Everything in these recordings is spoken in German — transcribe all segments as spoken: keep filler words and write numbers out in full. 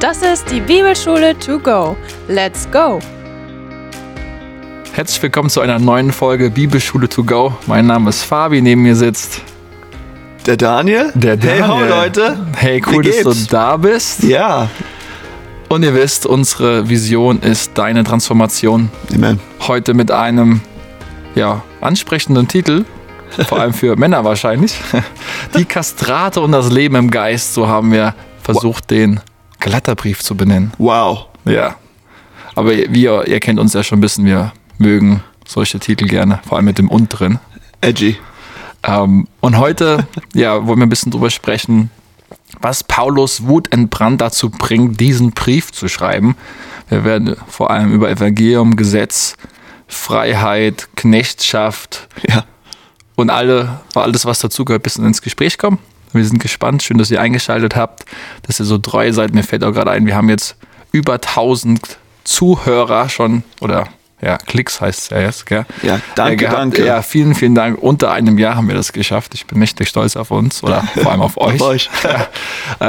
Das ist die Bibelschule to go. Let's go! Herzlich willkommen zu einer neuen Folge Bibelschule to go. Mein Name ist Fabi, neben mir sitzt der Daniel. Der Daniel. Hey, ho, Leute. Hey, cool, dass du da bist. Ja. Und ihr wisst, unsere Vision ist deine Transformation. Amen. Heute mit einem ja, ansprechenden Titel, vor allem für Männer wahrscheinlich. Die Kastrate und das Leben im Geist, so haben wir versucht, den Galaterbrief zu benennen. Wow. Ja. Aber wie ihr, ihr kennt uns ja schon ein bisschen, wir mögen solche Titel gerne, vor allem mit dem Und drin. Edgy. Ähm, und heute ja, wollen wir ein bisschen drüber sprechen, was Paulus wutentbrannt dazu bringt, diesen Brief zu schreiben. Wir werden vor allem über Evangelium, Gesetz, Freiheit, Knechtschaft ja. und alle, alles, was dazugehört, ein bisschen ins Gespräch kommen. Wir sind gespannt. Schön, dass ihr eingeschaltet habt, dass ihr so treu seid. Mir fällt auch gerade ein, wir haben jetzt über tausend Zuhörer schon, oder ja, Klicks heißt es ja jetzt, gell? Ja, danke, äh, danke. Ja, vielen, vielen Dank. Unter einem Jahr haben wir das geschafft. Ich bin mächtig stolz auf uns, oder vor allem auf euch. Auf euch. Ja.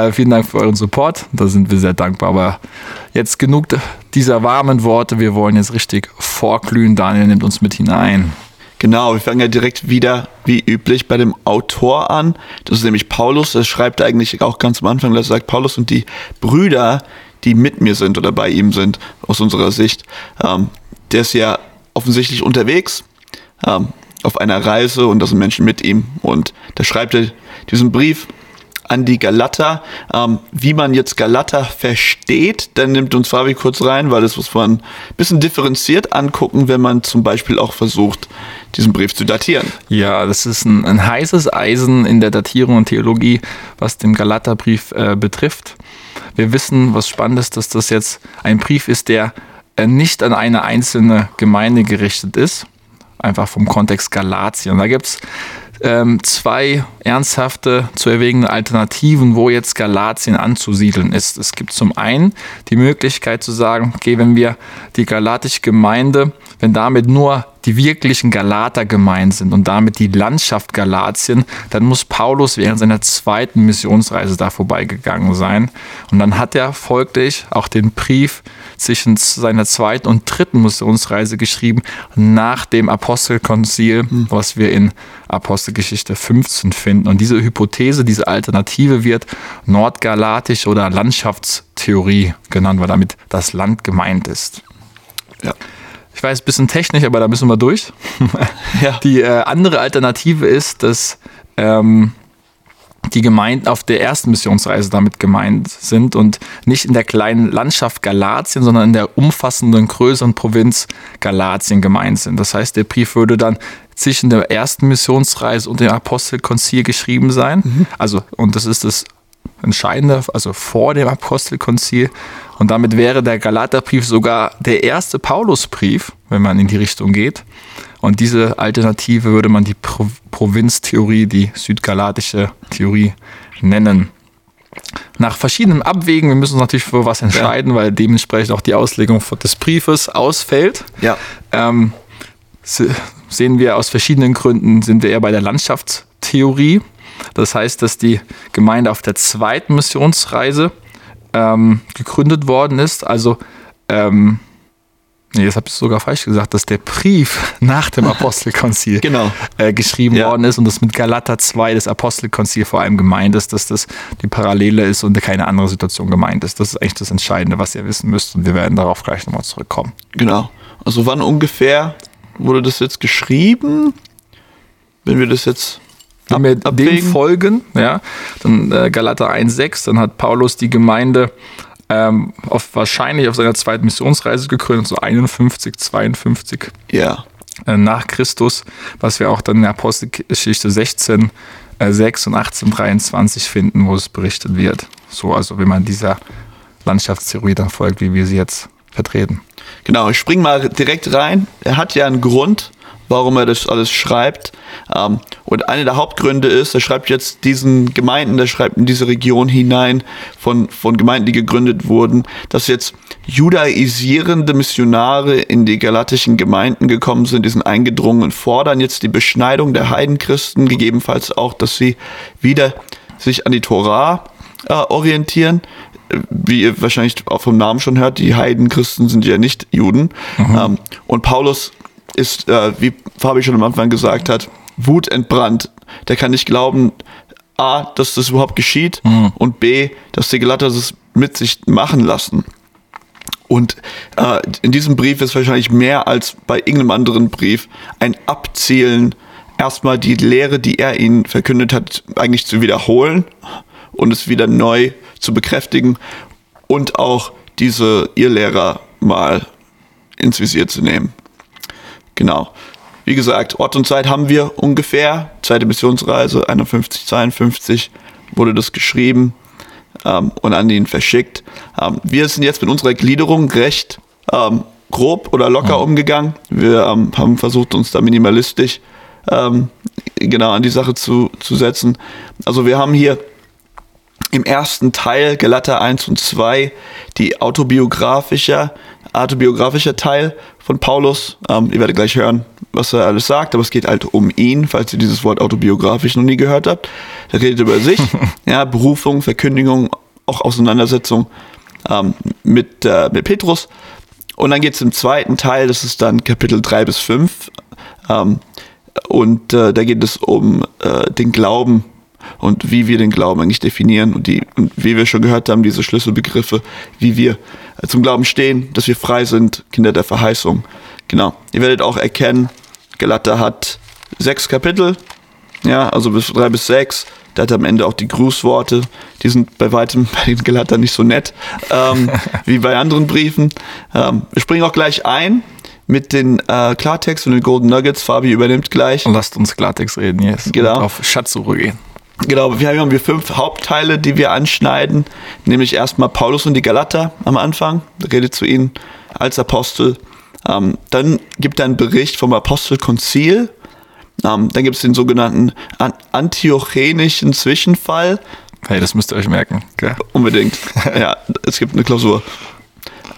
Äh, vielen Dank für euren Support. Da sind wir sehr dankbar. Aber jetzt genug dieser warmen Worte. Wir wollen jetzt richtig vorglühen. Daniel nimmt uns mit hinein. Genau, wir fangen ja direkt wieder, wie üblich, bei dem Autor an. Das ist nämlich Paulus. Er schreibt eigentlich auch ganz am Anfang, dass er sagt, Paulus und die Brüder, die mit mir sind oder bei ihm sind, aus unserer Sicht. Ähm, der ist ja offensichtlich unterwegs, ähm, auf einer Reise, und da sind Menschen mit ihm. Und da schreibt er diesen Brief an die Galater. Ähm, wie man jetzt Galater versteht, dann nimmt uns Fabi kurz rein, weil das muss man ein bisschen differenziert angucken, wenn man zum Beispiel auch versucht, diesen Brief zu datieren. Ja, das ist ein, ein heißes Eisen in der Datierung und Theologie, was den Galaterbrief äh, betrifft. Wir wissen, was spannend ist, dass das jetzt ein Brief ist, der äh, nicht an eine einzelne Gemeinde gerichtet ist, einfach vom Kontext Galatien. Da gibt es Ähm, zwei ernsthafte zu erwägende Alternativen, wo jetzt Galatien anzusiedeln ist. Es gibt zum einen die Möglichkeit zu sagen, okay, wenn wir die galatische Gemeinde, wenn damit nur die wirklichen Galater gemeint sind und damit die Landschaft Galatien, dann muss Paulus während seiner zweiten Missionsreise da vorbeigegangen sein. Und dann hat er folglich auch den Brief zwischen seiner zweiten und dritten Missionsreise geschrieben, nach dem Apostelkonzil, mhm. was wir in Apostelgeschichte fünfzehn finden. Und diese Hypothese, diese Alternative wird nordgalatische oder Landschaftstheorie genannt, weil damit das Land gemeint ist. Ja. Ich weiß, ein bisschen technisch, aber da müssen wir durch. Ja. Die äh, andere Alternative ist, dass ähm, die Gemeinden auf der ersten Missionsreise damit gemeint sind und nicht in der kleinen Landschaft Galatien, sondern in der umfassenden, größeren Provinz Galatien gemeint sind. Das heißt, der Brief würde dann zwischen der ersten Missionsreise und dem Apostelkonzil geschrieben sein. Mhm. Also, und das ist das Entscheidende, also vor dem Apostelkonzil. Und damit wäre der Galaterbrief sogar der erste Paulusbrief, wenn man in die Richtung geht. Und diese Alternative würde man die Pro- Provinztheorie, die südgalatische Theorie nennen. Nach verschiedenen Abwägen, wir müssen uns natürlich für was entscheiden, ja. weil dementsprechend auch die Auslegung des Briefes ausfällt. Ja. Ähm, sehen wir aus verschiedenen Gründen, sind wir eher bei der Landschaftstheorie. Das heißt, dass die Gemeinde auf der zweiten Missionsreise ähm, gegründet worden ist. Also, ähm, nee, jetzt habe ich es sogar falsch gesagt, dass der Brief nach dem Apostelkonzil genau. äh, geschrieben ja. worden ist und das mit Galater zwei, das Apostelkonzil vor allem gemeint ist, dass das die Parallele ist und keine andere Situation gemeint ist. Das ist eigentlich das Entscheidende, was ihr wissen müsst, und wir werden darauf gleich nochmal zurückkommen. Genau. Also wann ungefähr wurde das jetzt geschrieben? Wenn wir das jetzt... Wenn wir dem folgen, ja, dann äh, Galater eins sechs, dann hat Paulus die Gemeinde ähm, auf, wahrscheinlich auf seiner zweiten Missionsreise gegründet, so einundfünfzig, zweiundfünfzig yeah. äh, nach Christus, was wir auch dann in der Apostelgeschichte sechzehn, äh, sechs und achtzehn dreiundzwanzig finden, wo es berichtet wird. So, also wenn man dieser Landschaftstheorie dann folgt, wie wir sie jetzt vertreten. Genau, ich springe mal direkt rein. Er hat ja einen Grund, warum er das alles schreibt. Und einer der Hauptgründe ist, er schreibt jetzt diesen Gemeinden, er schreibt in diese Region hinein, von, von Gemeinden, die gegründet wurden, dass jetzt judaisierende Missionare in die galatischen Gemeinden gekommen sind, die sind eingedrungen und fordern jetzt die Beschneidung der Heidenchristen, gegebenenfalls auch, dass sie wieder sich an die Tora äh, orientieren wie ihr wahrscheinlich auch vom Namen schon hört, die Heidenchristen sind ja nicht Juden. Mhm. Ähm, und Paulus ist, äh, wie Fabi schon am Anfang gesagt hat, wutentbrannt. Der kann nicht glauben, A, dass das überhaupt geschieht, mhm. und B, dass die Galater es mit sich machen lassen. Und äh, in diesem Brief ist wahrscheinlich mehr als bei irgendeinem anderen Brief ein Abzielen, erstmal die Lehre, die er ihnen verkündet hat, eigentlich zu wiederholen und es wieder neu zu bekräftigen und auch diese Irrlehrer mal ins Visier zu nehmen. Genau. Wie gesagt, Ort und Zeit haben wir ungefähr. Zweite Missionsreise, einundfünfzig, zweiundfünfzig wurde das geschrieben ähm, und an ihn verschickt. Ähm, wir sind jetzt mit unserer Gliederung recht ähm, grob oder locker ja. umgegangen. Wir ähm, haben versucht, uns da minimalistisch ähm, genau an die Sache zu, zu setzen. Also wir haben hier im ersten Teil Galater eins und zwei die autobiografische, autobiografischer Teil von Paulus. Ähm, ihr werdet gleich hören, was er alles sagt, aber es geht halt um ihn, falls ihr dieses Wort autobiografisch noch nie gehört habt. Er redet über sich, ja, Berufung, Verkündigung, auch Auseinandersetzung ähm, mit, äh, mit Petrus. Und dann geht es im zweiten Teil, das ist dann Kapitel drei bis fünf. Ähm, und äh, da geht es um äh, den Glauben und wie wir den Glauben eigentlich definieren und, die, und wie wir schon gehört haben, diese Schlüsselbegriffe, wie wir zum Glauben stehen, dass wir frei sind, Kinder der Verheißung. Genau, ihr werdet auch erkennen, Galater hat sechs Kapitel, ja, also bis drei bis sechs. Da hat er am Ende auch die Grußworte, die sind bei weitem bei den Galatern nicht so nett, ähm, wie bei anderen Briefen. Ähm, wir springen auch gleich ein mit den äh, Klartext und den Golden Nuggets. Fabi übernimmt gleich. Lasst uns Klartext reden, yes. Genau. Und auf Schatzsuche gehen. Genau, wir haben hier fünf Hauptteile, die wir anschneiden, nämlich erstmal Paulus und die Galater am Anfang, redet zu ihnen als Apostel. Ähm, dann gibt er einen Bericht vom Apostelkonzil, ähm, dann gibt es den sogenannten Antiochienischen Zwischenfall. Hey, das müsst ihr euch merken. Okay. Unbedingt, ja, es gibt eine Klausur.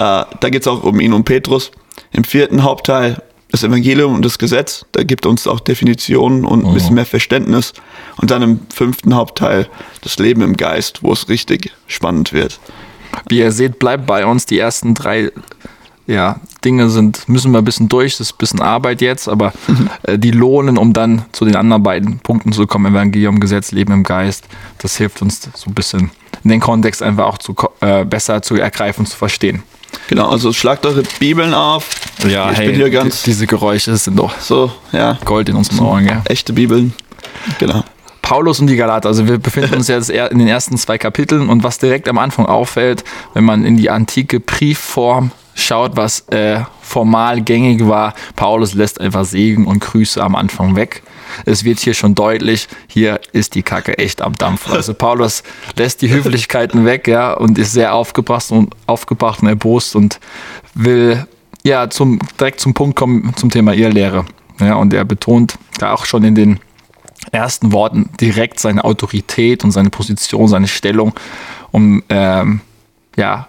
Äh, da geht es auch um ihn und Petrus. Im vierten Hauptteil das Evangelium und das Gesetz, da gibt uns auch Definitionen und ein bisschen mehr Verständnis. Und dann im fünften Hauptteil das Leben im Geist, wo es richtig spannend wird. Wie ihr seht, bleibt bei uns. Die ersten drei ja, Dinge sind, müssen wir ein bisschen durch, das ist ein bisschen Arbeit jetzt, aber mhm. äh, die lohnen, um dann zu den anderen beiden Punkten zu kommen, Evangelium, Gesetz, Leben im Geist. Das hilft uns so ein bisschen in den Kontext einfach auch zu, äh, besser zu ergreifen und zu verstehen. Genau, also schlagt eure Bibeln auf. Ja, ich hey, bin hier ganz diese Geräusche sind doch so, ja. Gold in unseren Ohren, ja. Echte Bibeln, genau. Paulus und die Galater, also wir befinden uns jetzt in den ersten zwei Kapiteln und was direkt am Anfang auffällt, wenn man in die antike Briefform schaut, was äh, formal gängig war, Paulus lässt einfach Segen und Grüße am Anfang weg. Es wird hier schon deutlich, hier ist die Kacke echt am Dampfen. Also Paulus lässt die Höflichkeiten weg, ja, und ist sehr aufgebracht und aufgebracht und erbost und will ja zum direkt zum Punkt kommen zum Thema Irrlehre. Ja, und er betont da auch schon in den ersten Worten direkt seine Autorität und seine Position, seine Stellung, um ähm, ja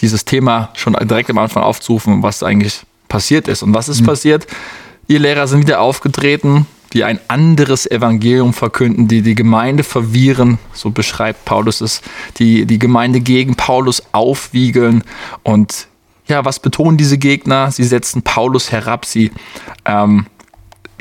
dieses Thema schon direkt am Anfang aufzurufen, was eigentlich passiert ist. Und was ist mhm. passiert? Irrlehrer sind wieder aufgetreten, die ein anderes Evangelium verkünden, die die Gemeinde verwirren, so beschreibt Paulus es, die die Gemeinde gegen Paulus aufwiegeln. Und ja, was betonen diese Gegner? Sie setzen Paulus herab, sie, ähm,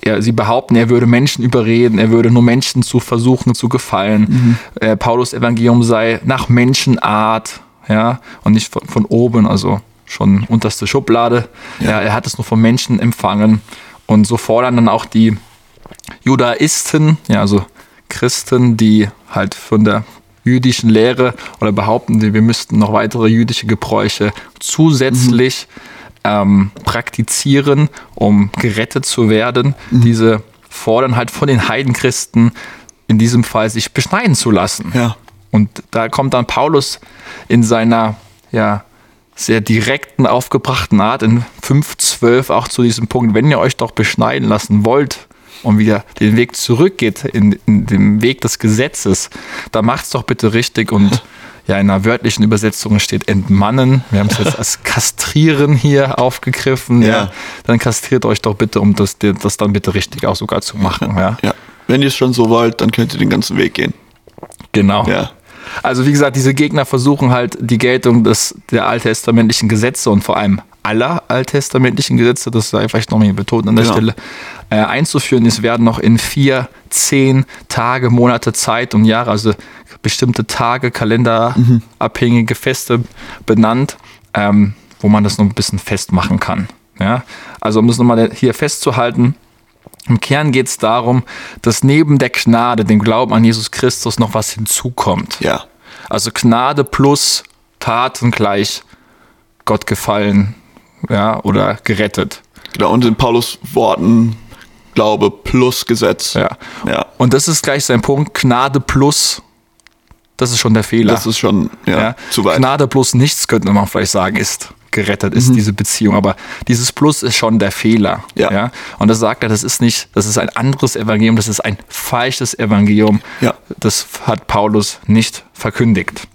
ja, sie behaupten, er würde Menschen überreden, er würde nur Menschen zu versuchen, zu gefallen. Mhm. Äh, Paulus' Evangelium sei nach Menschenart, ja, und nicht von, von oben, also schon unterste Schublade. Ja. Ja, er hat es nur von Menschen empfangen. Und so fordern dann auch die Judaisten, ja, also Christen, die halt von der jüdischen Lehre oder behaupten, wir müssten noch weitere jüdische Gebräuche zusätzlich mhm. ähm, praktizieren, um gerettet zu werden. Mhm. Diese fordern halt von den Heidenchristen in diesem Fall, sich beschneiden zu lassen. Ja. Und da kommt dann Paulus in seiner ja, sehr direkten, aufgebrachten Art in fünf zwölf auch zu diesem Punkt, wenn ihr euch doch beschneiden lassen wollt und wieder den Weg zurückgeht, in, in den Weg des Gesetzes, dann macht's doch bitte richtig. Und ja, in einer wörtlichen Übersetzung steht entmannen. Wir haben es jetzt als kastrieren hier aufgegriffen. Ja. Ja, dann kastriert euch doch bitte, um das, das dann bitte richtig auch sogar zu machen. Ja. Ja. Wenn ihr es schon so wollt, dann könnt ihr den ganzen Weg gehen. Genau. Ja. Also wie gesagt, diese Gegner versuchen halt die Geltung des, der alttestamentlichen Gesetze und vor allem aller alttestamentlichen Gesetze, das sei vielleicht nochmal betont an der ja. Stelle, äh, einzuführen. Es werden noch in vier, zehn Tage, Monate, Zeit und Jahre, also bestimmte Tage, kalenderabhängige Feste benannt, ähm, wo man das noch ein bisschen festmachen kann. Ja? Also um das nochmal hier festzuhalten, im Kern geht es darum, dass neben der Gnade, dem Glauben an Jesus Christus, noch was hinzukommt. Ja. Also Gnade plus Taten gleich Gott gefallen, ja, oder gerettet. Genau, und in Paulus Worten Glaube plus Gesetz. Ja. ja. Und das ist gleich sein Punkt, Gnade plus, das ist schon der Fehler. Das ist schon ja, ja. zu weit. Gnade plus nichts, könnte man vielleicht sagen, ist gerettet, ist mhm. diese Beziehung, aber dieses Plus ist schon der Fehler. Ja. ja? Und das sagt er, das ist nicht, das ist ein anderes Evangelium, das ist ein falsches Evangelium. Ja. Das hat Paulus nicht verkündigt.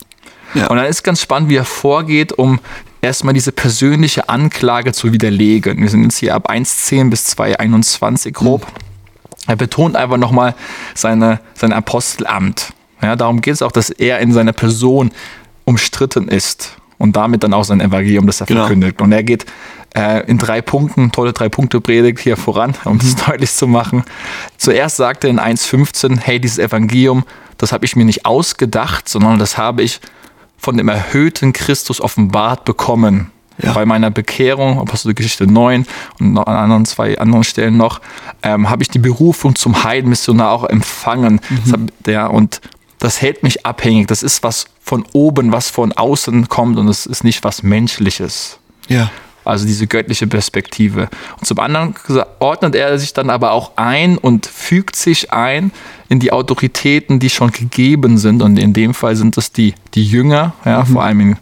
Ja. Und dann ist ganz spannend, wie er vorgeht, um erstmal diese persönliche Anklage zu widerlegen. Wir sind jetzt hier ab eins zehn bis zwei einundzwanzig grob. Mhm. Er betont einfach nochmal seine, sein Apostelamt. Ja, darum geht es auch, dass er in seiner Person umstritten ist. Und damit dann auch sein Evangelium, das er genau. verkündigt. Und er geht äh, in drei Punkten, tolle Drei-Punkte-Predigt hier voran, um das deutlich zu machen. Zuerst sagt er in eins fünfzehn, hey, dieses Evangelium, das habe ich mir nicht ausgedacht, sondern das habe ich von dem erhöhten Christus offenbart bekommen. Ja. Bei meiner Bekehrung, Apostelgeschichte neun und noch an anderen zwei anderen Stellen noch, ähm, habe ich die Berufung zum Heidenmissionar auch empfangen. Mhm. Das hab, ja, und das hält mich abhängig. Das ist was von oben, was von außen kommt und es ist nicht was Menschliches. Ja. Also diese göttliche Perspektive. Und zum anderen ordnet er sich dann aber auch ein und fügt sich ein in die Autoritäten, die schon gegeben sind. Und in dem Fall sind es die, die Jünger, ja, mhm. vor allem in,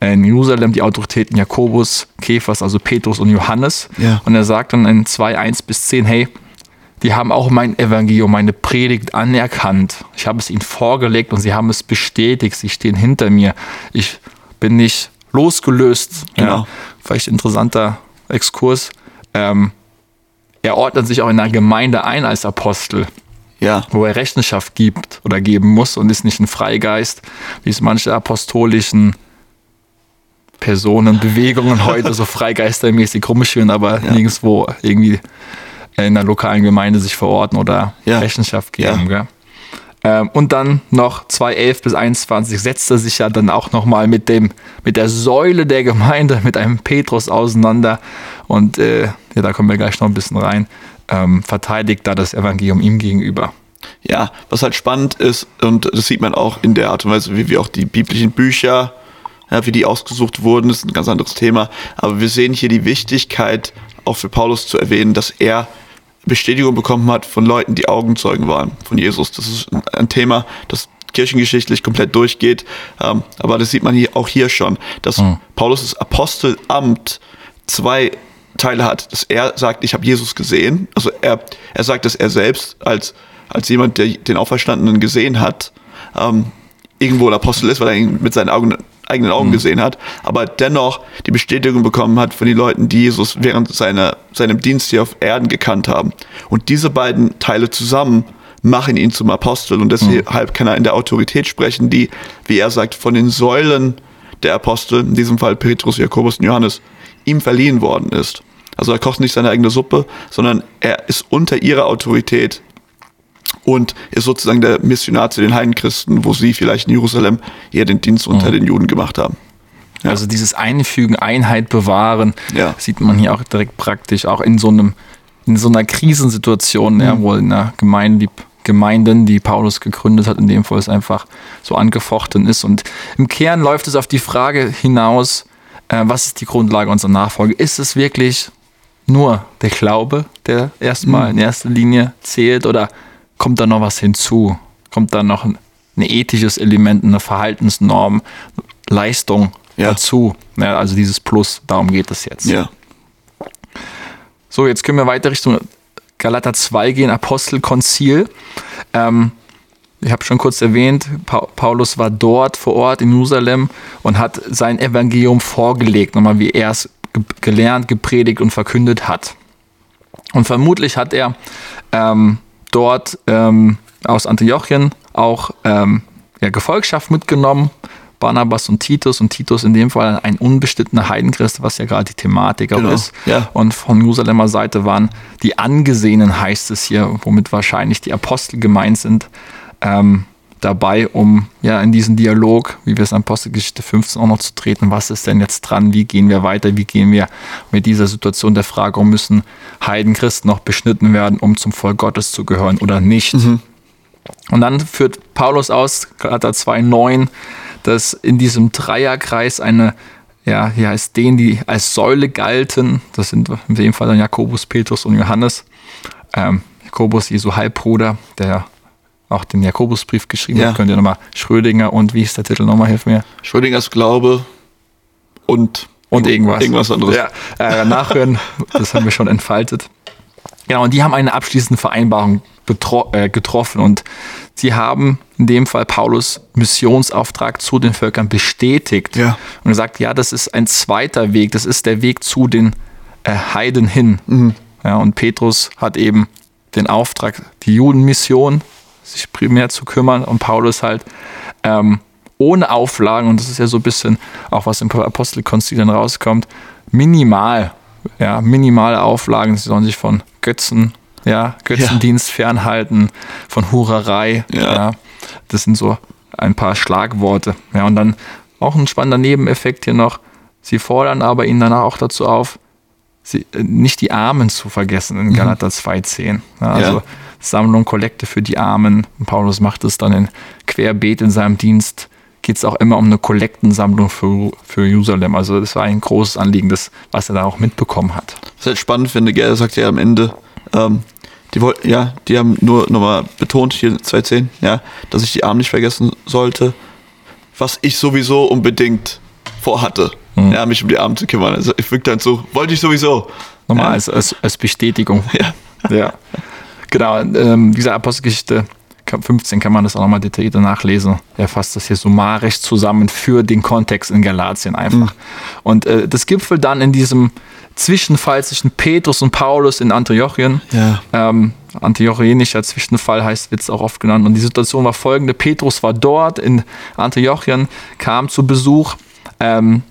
in Jerusalem, die Autoritäten Jakobus, Käfers, also Petrus und Johannes. Ja. Und er sagt dann in zwei eins bis zehn, hey, die haben auch mein Evangelium, meine Predigt anerkannt. Ich habe es ihnen vorgelegt und sie haben es bestätigt. Sie stehen hinter mir. Ich bin nicht losgelöst. Genau. Ja, vielleicht interessanter Exkurs. Ähm, er ordnet sich auch in einer Gemeinde ein als Apostel, ja. wo er Rechenschaft gibt oder geben muss und ist nicht ein Freigeist, wie es manche apostolischen Personen, Bewegungen heute so freigeistermäßig rumschwirren, aber ja. nirgendwo irgendwie in der lokalen Gemeinde sich verorten oder ja. Rechenschaft geben. Ja. Ähm, und dann noch zwei elf bis einundzwanzig setzt er sich ja dann auch nochmal mit dem, mit der Säule der Gemeinde, mit einem Petrus auseinander und äh, ja, da kommen wir gleich noch ein bisschen rein, ähm, verteidigt da das Evangelium ihm gegenüber. Ja, was halt spannend ist und das sieht man auch in der Art und Weise, wie wir auch die biblischen Bücher, ja, wie die ausgesucht wurden, ist ein ganz anderes Thema, aber wir sehen hier die Wichtigkeit, auch für Paulus zu erwähnen, dass er Bestätigung bekommen hat von Leuten, die Augenzeugen waren von Jesus. Das ist ein Thema, das kirchengeschichtlich komplett durchgeht, aber das sieht man hier auch hier schon, dass mhm. Paulus' Apostelamt zwei Teile hat, dass er sagt, ich habe Jesus gesehen, also er, er sagt, dass er selbst als, als jemand, der den Auferstandenen gesehen hat, ähm, irgendwo ein Apostel ist, weil er ihn mit seinen Augen, eigenen Augen mhm. gesehen hat, aber dennoch die Bestätigung bekommen hat von den Leuten, die Jesus während seiner, seinem Dienst hier auf Erden gekannt haben. Und diese beiden Teile zusammen machen ihn zum Apostel und deshalb mhm. kann er in der Autorität sprechen, die, wie er sagt, von den Säulen der Apostel, in diesem Fall Petrus, Jakobus und Johannes, ihm verliehen worden ist. Also er kocht nicht seine eigene Suppe, sondern er ist unter ihrer Autorität und ist sozusagen der Missionar zu den Heidenchristen, wo sie vielleicht in Jerusalem eher den Dienst unter mhm. den Juden gemacht haben. Ja. Also dieses Einfügen, Einheit bewahren, ja. sieht man hier auch direkt praktisch, auch in so einem, in so einer Krisensituation, mhm. ja, wo in der Gemeinde, die Gemeinden, die Paulus gegründet hat, in dem Fall es einfach so angefochten ist. Und im Kern läuft es auf die Frage hinaus, äh, was ist die Grundlage unserer Nachfolge? Ist es wirklich nur der Glaube, der erstmal mhm. in erster Linie zählt, oder kommt da noch was hinzu? Kommt da noch ein, ein ethisches Element, eine Verhaltensnorm, Leistung ja. dazu? Ja, also dieses Plus, darum geht es jetzt. Ja. So, jetzt können wir weiter Richtung Galater zwei gehen, Apostelkonzil. Ähm, ich habe schon kurz erwähnt, pa- Paulus war dort vor Ort in Jerusalem und hat sein Evangelium vorgelegt, nochmal wie er es ge- gelernt, gepredigt und verkündet hat. Und vermutlich hat er Ähm, dort ähm, aus Antiochien auch ähm, ja, Gefolgschaft mitgenommen, Barnabas und Titus, und Titus in dem Fall ein unbestittener Heidenchrist, was ja gerade die Thematik genau. auch ist. Ja. Und von Jerusalemer Seite waren die Angesehenen, heißt es hier, womit wahrscheinlich die Apostel gemeint sind, ähm, dabei, um ja in diesen Dialog, wie wir es in Apostelgeschichte fünfzehn auch noch zu treten, was ist denn jetzt dran, wie gehen wir weiter, wie gehen wir mit dieser Situation der Frage, müssen Heidenchristen noch beschnitten werden, um zum Volk Gottes zu gehören oder nicht. Mhm. Und dann führt Paulus aus, Galater zwei neun, dass in diesem Dreierkreis eine, ja, hier heißt denen, die als Säule galten, das sind in dem Fall dann Jakobus, Petrus und Johannes, ähm, Jakobus, Jesu Halbbruder, der auch den Jakobusbrief geschrieben ja. hat, könnt ihr nochmal, Schrödinger und wie ist der Titel nochmal, hilf mir? Schrödingers Glaube und, und irgendwas. irgendwas anderes. Ja, äh, nachhören, das haben wir schon entfaltet. Genau, und die haben eine abschließende Vereinbarung betro- äh, getroffen und sie haben in dem Fall Paulus Missionsauftrag zu den Völkern bestätigt ja. und gesagt, ja, das ist ein zweiter Weg, das ist der Weg zu den äh, Heiden hin. Mhm. Ja, und Petrus hat eben den Auftrag, die Judenmission sich primär zu kümmern und Paulus halt ähm, ohne Auflagen, und das ist ja so ein bisschen auch, was im Apostelkonzil dann rauskommt, minimal. Ja, minimale Auflagen, sie sollen sich von Götzen, ja, Götzendienst ja. fernhalten, von Hurerei, ja. ja, das sind so ein paar Schlagworte, ja, und dann auch ein spannender Nebeneffekt hier noch, sie fordern aber ihn danach auch dazu auf, sie, nicht die Armen zu vergessen in Galater mhm. zwei zehn, ja, also ja. Sammlung, Kollekte für die Armen, und Paulus macht es dann in Querbeet in seinem Dienst, geht es auch immer um eine Kollektensammlung für, für Jerusalem. Also das war ein großes Anliegen, das, was er da auch mitbekommen hat. Was ich halt spannend finde, er sagt ja am Ende, ähm, die, ja, die haben nur nochmal betont, hier zwei zehn, ja, dass ich die Armen nicht vergessen sollte, was ich sowieso unbedingt vorhatte, mhm. ja, mich um die Armen zu kümmern. Also ich wirkt dann so, wollte ich sowieso. Nochmal ja. als, als, als Bestätigung. Ja. ja. Genau, ähm, diese Apostelgeschichte fünfzehn kann man das auch nochmal detaillierter nachlesen. Er fasst das hier summarisch zusammen für den Kontext in Galatien einfach. Mhm. Und äh, das gipfelt dann in diesem Zwischenfall zwischen Petrus und Paulus in Antiochien. Ja. Ähm, Antiochienischer Zwischenfall heißt, wird es auch oft genannt. Und die Situation war folgende: Petrus war dort in Antiochien, kam zu Besuch ähm,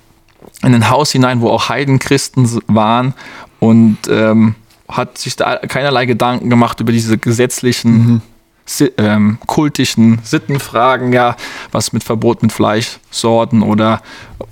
in ein Haus hinein, wo auch Heidenchristen waren und ähm, hat sich da keinerlei Gedanken gemacht über diese gesetzlichen mhm. Ähm, kultischen Sittenfragen, ja, was mit Verbot mit Fleischsorten oder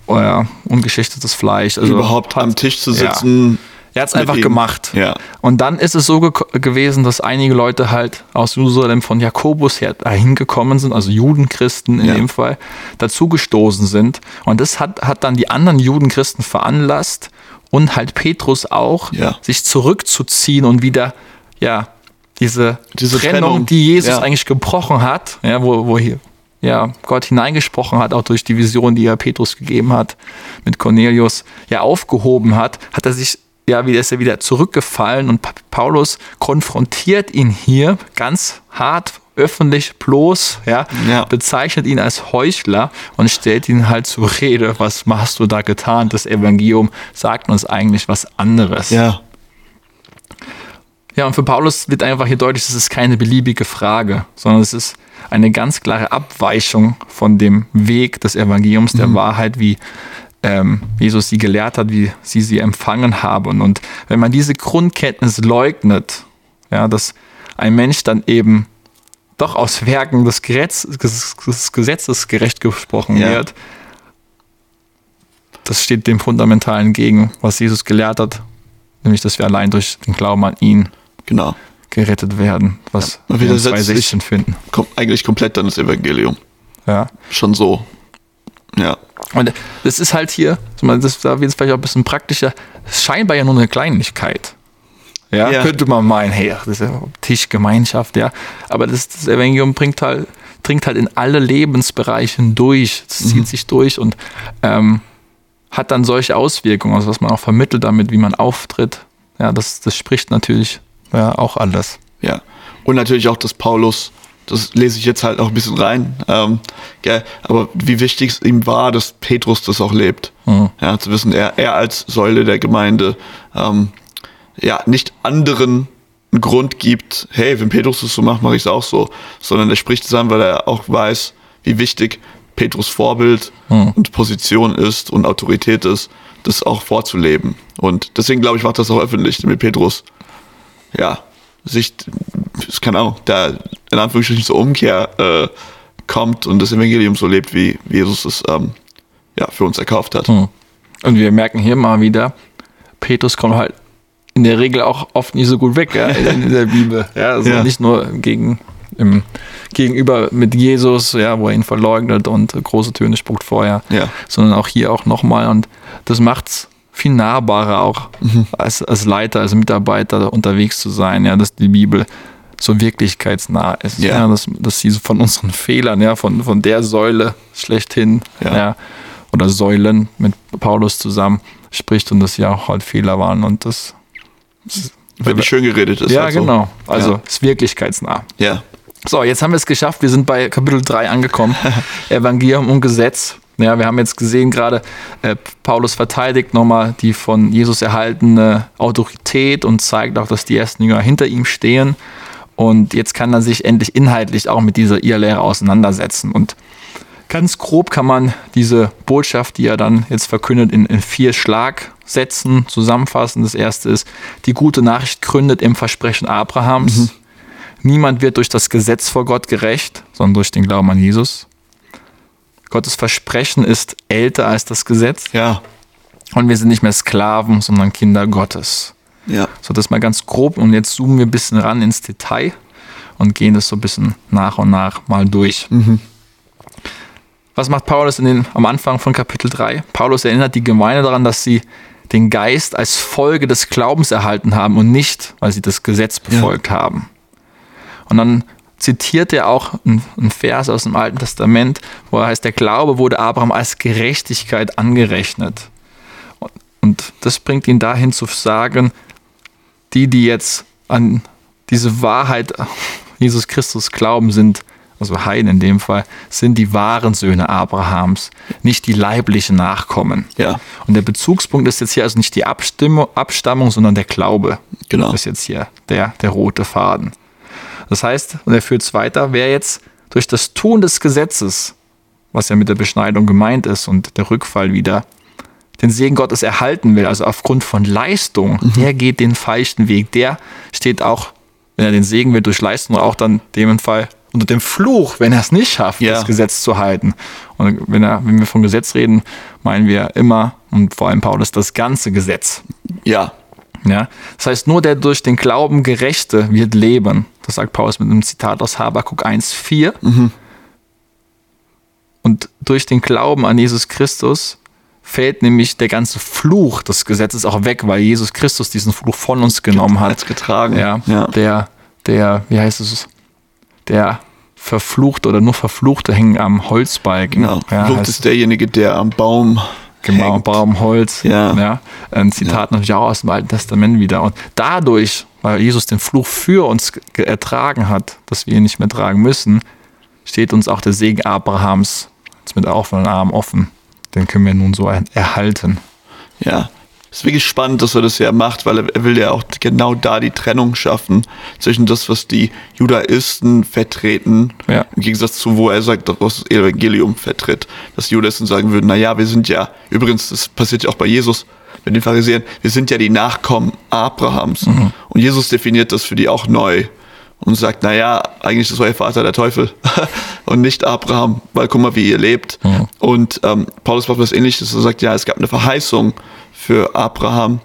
äh, ungeschichtetes Fleisch. Also überhaupt hat, am Tisch zu sitzen. Ja. Er hat es einfach ihm. gemacht. Ja. Und dann ist es so ge- gewesen, dass einige Leute halt aus Jerusalem von Jakobus her dahin gekommen sind, also Judenchristen in ja. dem Fall, dazugestoßen sind. Und das hat, hat dann die anderen Judenchristen veranlasst und halt Petrus auch, ja. sich zurückzuziehen und wieder, ja, Diese, Diese Trennung, Trennung, die Jesus ja. eigentlich gebrochen hat, ja, wo, wo hier, ja, Gott hineingesprochen hat, auch durch die Vision, die er Petrus gegeben hat, mit Cornelius, ja, aufgehoben hat, hat er sich, ja, wieder ist er wieder zurückgefallen und Paulus konfrontiert ihn hier ganz hart, öffentlich, bloß, ja, ja. bezeichnet ihn als Heuchler und stellt ihn halt zur Rede, was hast du da getan? Das Evangelium sagt uns eigentlich was anderes. Ja. Ja, und für Paulus wird einfach hier deutlich, das ist keine beliebige Frage, sondern es ist eine ganz klare Abweichung von dem Weg des Evangeliums, der mhm. Wahrheit, wie ähm, Jesus sie gelehrt hat, wie sie sie empfangen haben. Und wenn man diese Grundkenntnis leugnet, ja, dass ein Mensch dann eben doch aus Werken des, Gesetz, des Gesetzes gerecht gesprochen ja. wird, das steht dem Fundamental entgegen, was Jesus gelehrt hat, nämlich, dass wir allein durch den Glauben an ihn genau. gerettet werden, was ja, wir in zwei sechzehn finden. Kommt eigentlich komplett dann das Evangelium. Ja. Schon so. Ja. Und das ist halt hier, das, da wird es vielleicht auch ein bisschen praktischer, scheinbar ja nur eine Kleinigkeit. Ja, ja. Könnte man meinen, hey, das ist ja Tischgemeinschaft, ja. Aber das, das Evangelium bringt halt, dringt halt in alle Lebensbereichen durch. Es mhm. zieht sich durch und ähm, hat dann solche Auswirkungen, also was man auch vermittelt damit, wie man auftritt. Ja, das, das spricht natürlich ja, auch alles. Ja, und natürlich auch, dass Paulus, das lese ich jetzt halt auch ein bisschen rein, ähm, gell, aber wie wichtig es ihm war, dass Petrus das auch lebt. Mhm. Ja, zu wissen, er, er als Säule der Gemeinde ähm, ja nicht anderen einen Grund gibt, hey, wenn Petrus das so macht, mache ich es auch so, sondern er spricht zusammen, weil er auch weiß, wie wichtig Petrus Vorbild hm. und Position ist und Autorität ist, das auch vorzuleben. Und deswegen, glaube ich, macht das auch öffentlich, damit Petrus, ja, sich, keine Ahnung, da in Anführungsstrichen zur Umkehr äh, kommt und das Evangelium so lebt, wie Jesus es ähm, ja, für uns erkauft hat. Hm. Und wir merken hier mal wieder, Petrus kommt halt in der Regel auch oft nicht so gut weg, ja, in der Bibel. Ja, also ja. Nicht nur gegen, im, gegenüber mit Jesus, ja, wo er ihn verleugnet und große Töne spuckt vorher, ja. sondern auch hier auch nochmal. Und das macht's viel nahbarer auch mhm. als, als Leiter, als Mitarbeiter unterwegs zu sein, ja, dass die Bibel so wirklichkeitsnah ist, ja. Ja, dass, dass sie von unseren Fehlern, ja, von, von der Säule schlechthin, ja. ja, oder Säulen mit Paulus zusammen spricht und dass sie auch halt Fehler waren und das wenn nicht schön geredet ist. Ja, halt so. Genau. Also ja. ist wirklichkeitsnah. Ja. So, jetzt haben wir es geschafft. Wir sind bei Kapitel drei angekommen. Evangelium und Gesetz. Ja, wir haben jetzt gesehen gerade, äh, Paulus verteidigt nochmal die von Jesus erhaltene Autorität und zeigt auch, dass die ersten Jünger hinter ihm stehen. Und jetzt kann er sich endlich inhaltlich auch mit dieser Irrlehre auseinandersetzen. Und ganz grob kann man diese Botschaft, die er dann jetzt verkündet, in, in vier Schlagsätzen zusammenfassen. Das erste ist, die gute Nachricht gründet im Versprechen Abrahams. Mhm. Niemand wird durch das Gesetz vor Gott gerecht, sondern durch den Glauben an Jesus. Gottes Versprechen ist älter als das Gesetz. Ja. Und wir sind nicht mehr Sklaven, sondern Kinder Gottes. Ja. So, das mal ganz grob. Und jetzt zoomen wir ein bisschen ran ins Detail und gehen das so ein bisschen nach und nach mal durch. Mhm. Was macht Paulus in den, am Anfang von Kapitel drei? Paulus erinnert die Gemeinde daran, dass sie den Geist als Folge des Glaubens erhalten haben und nicht, weil sie das Gesetz befolgt ja. haben. Und dann zitiert er auch einen Vers aus dem Alten Testament, wo er heißt, der Glaube wurde Abraham als Gerechtigkeit angerechnet. Und das bringt ihn dahin zu sagen, die, die jetzt an diese Wahrheit Jesus Christus glauben, sind also Heiden in dem Fall, sind die wahren Söhne Abrahams, nicht die leiblichen Nachkommen. Ja. Und der Bezugspunkt ist jetzt hier also nicht die Abstimmung, Abstammung, sondern der Glaube. Genau. Das ist jetzt hier der, der rote Faden. Das heißt, und er führt es weiter, wer jetzt durch das Tun des Gesetzes, was ja mit der Beschneidung gemeint ist und der Rückfall wieder, den Segen Gottes erhalten will, also aufgrund von Leistung, mhm. der geht den falschen Weg. Der steht auch, wenn er den Segen will, durch Leistung auch dann in dem Fall unter dem Fluch, wenn er es nicht schafft, ja. das Gesetz zu halten. Und wenn, er, wenn wir vom Gesetz reden, meinen wir immer, und vor allem Paulus, das ganze Gesetz. Ja. ja. Das heißt, nur der durch den Glauben Gerechte wird leben. Das sagt Paulus mit einem Zitat aus Habakkuk eins vier. Mhm. Und durch den Glauben an Jesus Christus fällt nämlich der ganze Fluch des Gesetzes auch weg, weil Jesus Christus diesen Fluch von uns genommen hat. Hat's getragen. Ja, ja. Der, der, wie heißt es, der Verfluchte oder nur Verfluchte hängen am Holzbalken. Genau. Ja, Verflucht ist derjenige, der am Baum Genau, hängt. Baum, Holz. Ja. Ja. Ein Zitat ja. natürlich auch aus dem Alten Testament wieder. Und dadurch, weil Jesus den Fluch für uns ertragen hat, dass wir ihn nicht mehr tragen müssen, steht uns auch der Segen Abrahams jetzt mit offenen Armen offen. Den können wir nun so erhalten. Ja, es ist wirklich spannend, dass er das ja macht, weil er will ja auch genau da die Trennung schaffen zwischen das, was die Judaisten vertreten, ja. im Gegensatz zu, wo er sagt, was das Evangelium vertritt. Dass die Judaisten sagen würden, naja, wir sind ja, übrigens, das passiert ja auch bei Jesus, mit den Pharisäern, wir sind ja die Nachkommen Abrahams. Mhm. Und Jesus definiert das für die auch neu und sagt, naja, eigentlich ist euer Vater der Teufel und nicht Abraham, weil guck mal, wie ihr lebt. Mhm. Und ähm, Paulus macht was Ähnliches, er sagt, ja, es gab eine Verheißung für Abraham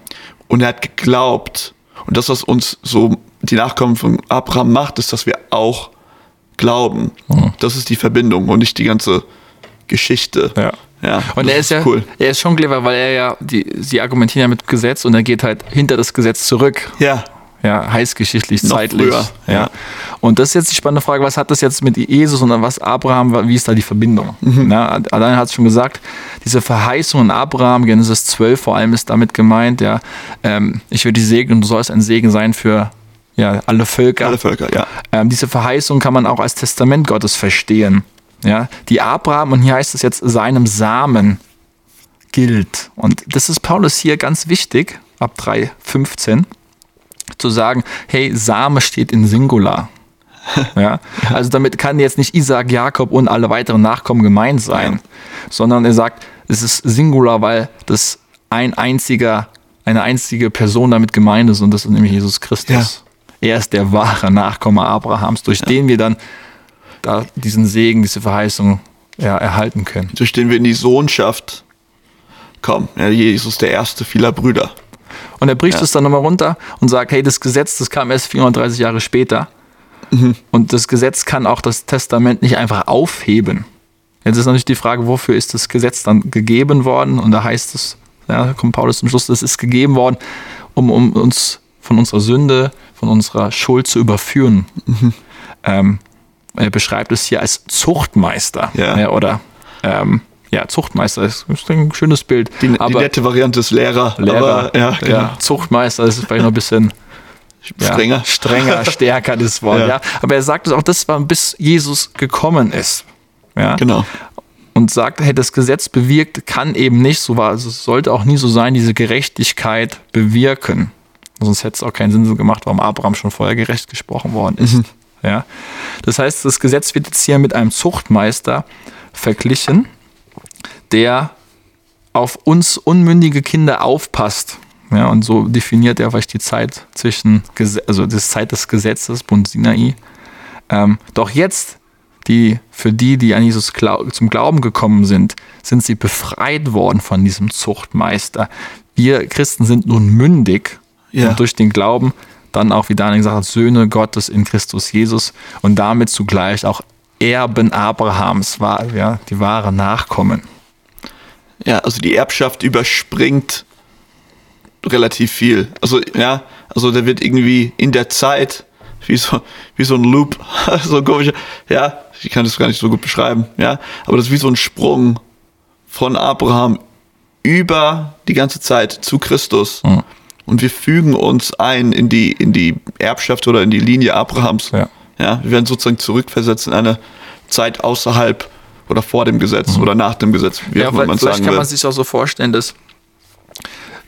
und er hat geglaubt. Und das, was uns so die Nachkommen von Abraham macht, ist, dass wir auch glauben. Mhm. Das ist die Verbindung und nicht die ganze Geschichte. Ja. Ja, und er ist, ist ja cool. Er ist schon clever, weil er ja, die, sie argumentieren ja mit Gesetz und er geht halt hinter das Gesetz zurück. Ja. Ja, heißgeschichtlich, zeitlich. Ja. Ja. Und das ist jetzt die spannende Frage, was hat das jetzt mit Jesus und dann was Abraham, wie ist da die Verbindung? Mhm. Na, allein hat es schon gesagt, diese Verheißung in Abraham, Genesis zwölf vor allem ist damit gemeint, ja, ähm, ich will dich segnen und du sollst ein Segen sein für ja, alle Völker. Alle Völker, ja. Ähm, diese Verheißung kann man auch als Testament Gottes verstehen. Ja. Die Abraham, und hier heißt es jetzt, seinem Samen gilt. Und das ist Paulus hier ganz wichtig, ab drei fünfzehn. Zu sagen, hey, Same steht in Singular. Ja? Also damit kann jetzt nicht Isaak, Jakob und alle weiteren Nachkommen gemeint sein, ja. sondern er sagt, es ist Singular, weil das ein einziger, eine einzige Person damit gemeint ist, und das ist nämlich Jesus Christus. Ja. Er ist der wahre Nachkomme Abrahams, durch ja. den wir dann da diesen Segen, diese Verheißung ja, erhalten können. Durch den wir in die Sohnschaft kommen. Ja, Jesus der erste vieler Brüder. Und er bricht ja. es dann nochmal runter und sagt, hey, das Gesetz, das kam erst vierhundertdreißig Jahre später. Mhm. Und das Gesetz kann auch das Testament nicht einfach aufheben. Jetzt ist natürlich die Frage, wofür ist das Gesetz dann gegeben worden? Und da heißt es, ja, da kommt Paulus zum Schluss, das ist gegeben worden, um, um uns von unserer Sünde, von unserer Schuld zu überführen. Mhm. Ähm, er beschreibt es hier als Zuchtmeister. Ja. Ja, oder ähm, ja, Zuchtmeister ist ein schönes Bild. Die, aber, die nette Variante ist Lehrer. Lehrer, aber, ja, genau. ja, Zuchtmeister ist vielleicht noch ein bisschen strenger, ja, strenger stärker das Wort. Ja. Ja. Aber er sagt es auch, das war bis Jesus gekommen ist. Ja. Genau. Und sagt, hey, das Gesetz bewirkt, kann eben nicht, so war, also es sollte auch nie so sein, diese Gerechtigkeit bewirken. Sonst hätte es auch keinen Sinn gemacht, warum Abraham schon vorher gerecht gesprochen worden ist. Mhm. Ja. Das heißt, das Gesetz wird jetzt hier mit einem Zuchtmeister verglichen, der auf uns unmündige Kinder aufpasst. Ja, und so definiert er vielleicht die Zeit zwischen, also die Zeit des Gesetzes, Bund Sinai. Ähm, doch jetzt, die, für die, die an Jesus glaub, zum Glauben gekommen sind, sind sie befreit worden von diesem Zuchtmeister. Wir Christen sind nun mündig ja. und durch den Glauben dann auch, wie Daniel gesagt hat, Söhne Gottes in Christus Jesus und damit zugleich auch Erben Abrahams, war, ja, die wahre Nachkommen. Ja, also die Erbschaft überspringt relativ viel. Also, ja, also da wird irgendwie in der Zeit wie so, wie so ein Loop, so ein komischer, ja, ich kann das gar nicht so gut beschreiben, ja, aber das ist wie so ein Sprung von Abraham über die ganze Zeit zu Christus. Mhm. Und wir fügen uns ein in die, in die Erbschaft oder in die Linie Abrahams. Ja. Ja, wir werden sozusagen zurückversetzt in eine Zeit außerhalb oder vor dem Gesetz mhm. oder nach dem Gesetz, wie ja, auch man sagen will. Vielleicht kann man sich auch so vorstellen, dass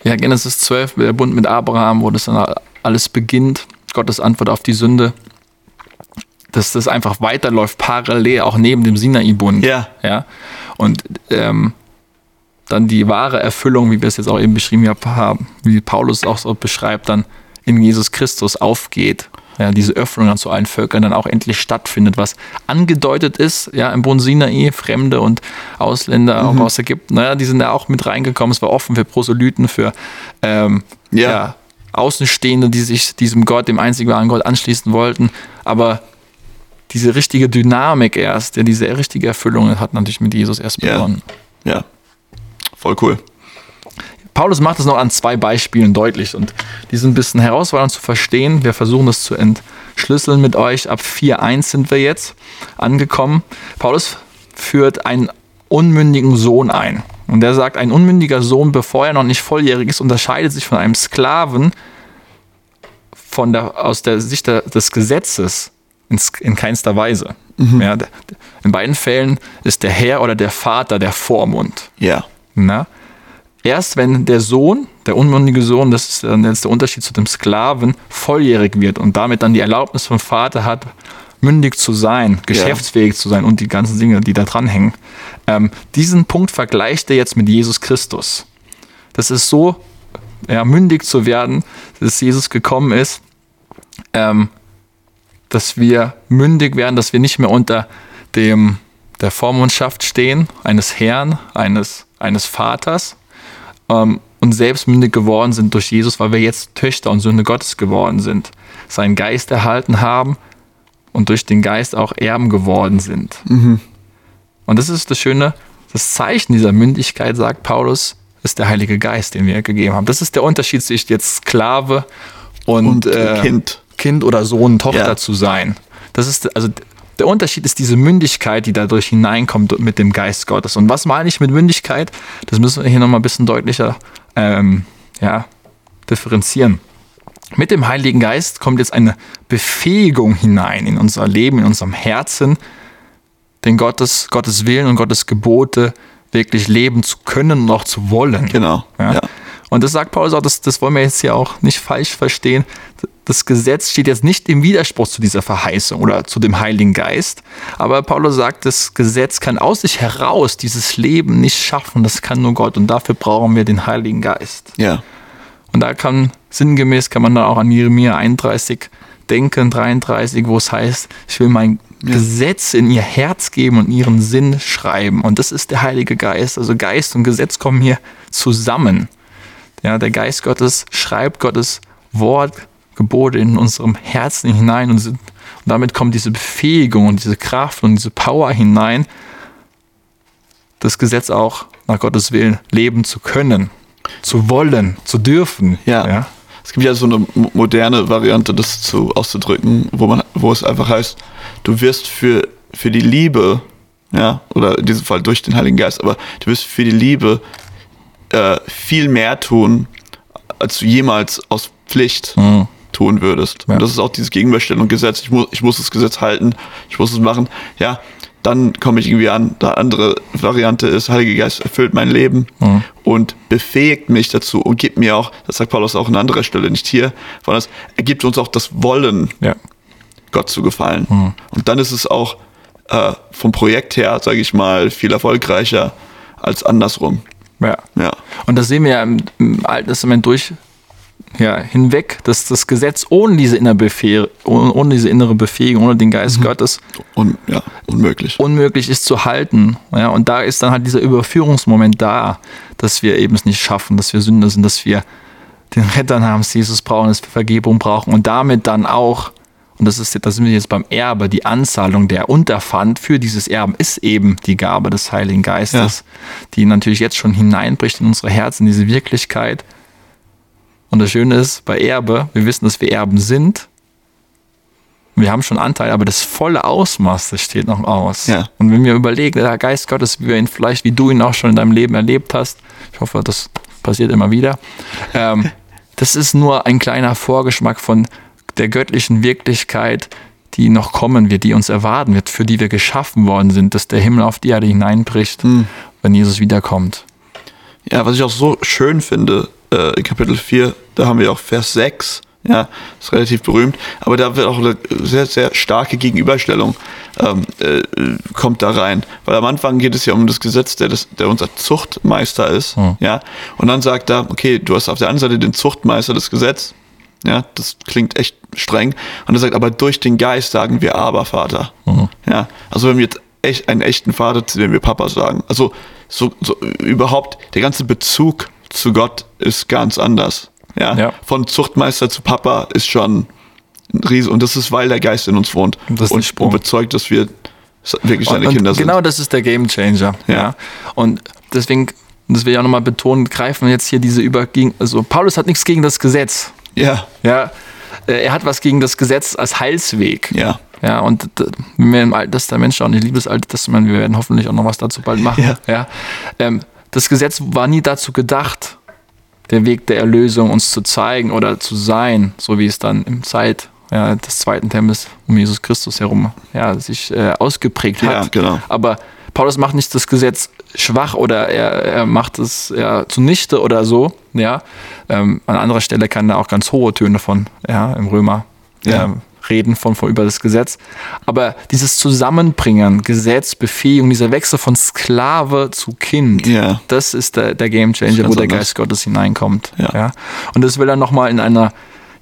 ja, Genesis zwölf, der Bund mit Abraham, wo das dann alles beginnt, Gottes Antwort auf die Sünde, dass das einfach weiterläuft, parallel, auch neben dem Sinai-Bund. Ja. Ja? Und ähm, dann die wahre Erfüllung, wie wir es jetzt auch eben beschrieben haben, wie Paulus auch so beschreibt, dann in Jesus Christus aufgeht. Ja, diese Öffnung dann zu allen Völkern dann auch endlich stattfindet, was angedeutet ist, ja, im Bund Sinai, Fremde und Ausländer mhm. auch aus Ägypten, naja, die sind da auch mit reingekommen, es war offen für Proselyten, für ähm, ja. ja, Außenstehende, die sich diesem Gott, dem einzig wahren Gott anschließen wollten, aber diese richtige Dynamik erst, ja, diese richtige Erfüllung hat natürlich mit Jesus erst ja. begonnen. Ja, voll cool. Paulus macht es noch an zwei Beispielen deutlich und die sind ein bisschen herausfordernd zu verstehen. Wir versuchen das zu entschlüsseln mit euch. Ab vier eins sind wir jetzt angekommen. Paulus führt einen unmündigen Sohn ein und der sagt, ein unmündiger Sohn, bevor er noch nicht volljährig ist, unterscheidet sich von einem Sklaven von der, aus der Sicht der, des Gesetzes in, in keinster Weise. Mhm. Ja, in beiden Fällen ist der Herr oder der Vater der Vormund. Ja. Na? Erst wenn der Sohn, der unmündige Sohn, das ist dann jetzt der Unterschied zu dem Sklaven, volljährig wird und damit dann die Erlaubnis vom Vater hat, mündig zu sein, geschäftsfähig ja. zu sein und die ganzen Dinge, die da dranhängen. Ähm, diesen Punkt vergleicht er jetzt mit Jesus Christus. Das ist so, ja, mündig zu werden, dass Jesus gekommen ist, ähm, dass wir mündig werden, dass wir nicht mehr unter dem, der Vormundschaft stehen, eines Herrn, eines, eines Vaters, Um, und selbst mündig geworden sind durch Jesus, weil wir jetzt Töchter und Söhne Gottes geworden sind, seinen Geist erhalten haben und durch den Geist auch Erben geworden sind. Mhm. Und das ist das Schöne, das Zeichen dieser Mündigkeit, sagt Paulus, ist der Heilige Geist, den wir gegeben haben. Das ist der Unterschied zwischen jetzt Sklave und, und äh, Kind. Kind oder Sohn, Tochter ja. zu sein. Das ist also... Der Unterschied ist diese Mündigkeit, die dadurch hineinkommt mit dem Geist Gottes. Und was meine ich mit Mündigkeit? Das müssen wir hier nochmal ein bisschen deutlicher ähm, ja, differenzieren. Mit dem Heiligen Geist kommt jetzt eine Befähigung hinein in unser Leben, in unserem Herzen, den Gottes, Gottes Willen und Gottes Gebote wirklich leben zu können und auch zu wollen. Genau. Ja? Ja. Und das sagt Paulus auch, das, das wollen wir jetzt hier auch nicht falsch verstehen. das Gesetz steht jetzt nicht im Widerspruch zu dieser Verheißung oder zu dem Heiligen Geist. Aber Paulus sagt, das Gesetz kann aus sich heraus dieses Leben nicht schaffen. Das kann nur Gott. Und dafür brauchen wir den Heiligen Geist. Ja. Und da kann, sinngemäß kann man dann auch an Jeremia einunddreißig denken, dreiunddreißig, wo es heißt, ich will mein ja. Gesetz in ihr Herz geben und ihren Sinn schreiben. Und das ist der Heilige Geist. Also Geist und Gesetz kommen hier zusammen. Ja, der Geist Gottes schreibt Gottes Wort, Gebote in unserem Herzen hinein und, sind, und damit kommt diese Befähigung und diese Kraft und diese Power hinein, das Gesetz auch nach Gottes Willen leben zu können, zu wollen, zu dürfen. Ja, ja? Es gibt ja so eine moderne Variante, das zu, auszudrücken, wo, man, wo es einfach heißt, du wirst für, für die Liebe, ja, oder in diesem Fall durch den Heiligen Geist, aber du wirst für die Liebe äh, viel mehr tun, als du jemals aus Pflicht mhm. tun würdest. Ja. Und das ist auch dieses Gegenüberstellung Gesetz. Ich muss, ich muss das Gesetz halten, ich muss es machen. Ja, dann komme ich irgendwie an. Die andere Variante ist, Heiliger Geist erfüllt mein Leben mhm. und befähigt mich dazu und gibt mir auch, das sagt Paulus auch an anderer Stelle, nicht hier, sondern er gibt uns auch das Wollen, ja. Gott zu gefallen. Mhm. Und dann ist es auch äh, vom Projekt her, sage ich mal, viel erfolgreicher als andersrum. Ja. Ja. Und das sehen wir ja im, im Alten Testament durch, ja, hinweg, dass das Gesetz ohne diese innere Befähigung, ohne diese innere Befähigung, ohne den Geist mhm. Gottes Un, ja, unmöglich. unmöglich ist zu halten. Ja, und da ist dann halt dieser Überführungsmoment da, dass wir eben es nicht schaffen, dass wir Sünder sind, dass wir den Retternamen Jesus brauchen, dass wir Vergebung brauchen und damit dann auch, und das ist, da sind wir jetzt beim Erbe, die Anzahlung der Unterpfand für dieses Erben ist eben die Gabe des Heiligen Geistes, ja. die natürlich jetzt schon hineinbricht in unsere Herzen, diese Wirklichkeit. Und das Schöne ist, bei Erbe, wir wissen, dass wir Erben sind. Wir haben schon Anteil, aber das volle Ausmaß, das steht noch aus. Ja. Und wenn wir überlegen, der Geist Gottes, wie wir ihn vielleicht, wie du ihn auch schon in deinem Leben erlebt hast, ich hoffe, das passiert immer wieder, ähm, das ist nur ein kleiner Vorgeschmack von der göttlichen Wirklichkeit, die noch kommen wird, die uns erwarten wird, für die wir geschaffen worden sind, dass der Himmel auf die Erde hineinbricht, mhm. wenn Jesus wiederkommt. Ja, was ich auch so schön finde, in Kapitel vier, da haben wir auch Vers sechs, ja, ist relativ berühmt, aber da wird auch eine sehr, sehr starke Gegenüberstellung ähm, äh, kommt da rein, weil am Anfang geht es ja um das Gesetz, der, das, der unser Zuchtmeister ist, hm. ja, und dann sagt er, okay, du hast auf der anderen Seite den Zuchtmeister, das Gesetz, ja, das klingt echt streng, und er sagt, aber durch den Geist sagen wir aber Vater, hm. ja, also wenn wir jetzt echt einen echten Vater, zu dem wir Papa sagen, also so, so überhaupt der ganze Bezug zu Gott ist ganz anders. Ja? Ja. Von Zuchtmeister zu Papa ist schon ein Riesen. Und das ist, weil der Geist in uns wohnt. Das ist und, ein Sprung. Und bezeugt, dass wir wirklich seine und, Kinder und sind. Genau, das ist der Game Changer. Ja. Ja? Und deswegen, das will ich auch nochmal betonen, greifen wir jetzt hier diese über... Also Paulus hat nichts gegen das Gesetz. Ja. Ja. Er hat was gegen das Gesetz als Heilsweg. Ja. Ja, und wenn wir im Alten Testament schauen, ich liebe das Alte Testament, wir werden hoffentlich auch noch was dazu bald machen. Ja. Ja? Ähm, Das Gesetz war nie dazu gedacht, der Weg der Erlösung uns zu zeigen oder zu sein, so wie es dann im Zeit ja, des zweiten Tempels um Jesus Christus herum ja, sich äh, ausgeprägt hat. Ja, genau. Aber Paulus macht nicht das Gesetz schwach oder er, er macht es ja, zunichte oder so. Ja. Ähm, an anderer Stelle kann da auch ganz hohe Töne von ja, im Römer ja. ähm, reden von, von über das Gesetz. Aber dieses Zusammenbringen, Gesetz, Befähigung, dieser Wechsel von Sklave zu Kind, yeah. das ist der, der Game Changer, wo der anders. Geist Gottes hineinkommt. Ja. Ja. Und das will er nochmal in einer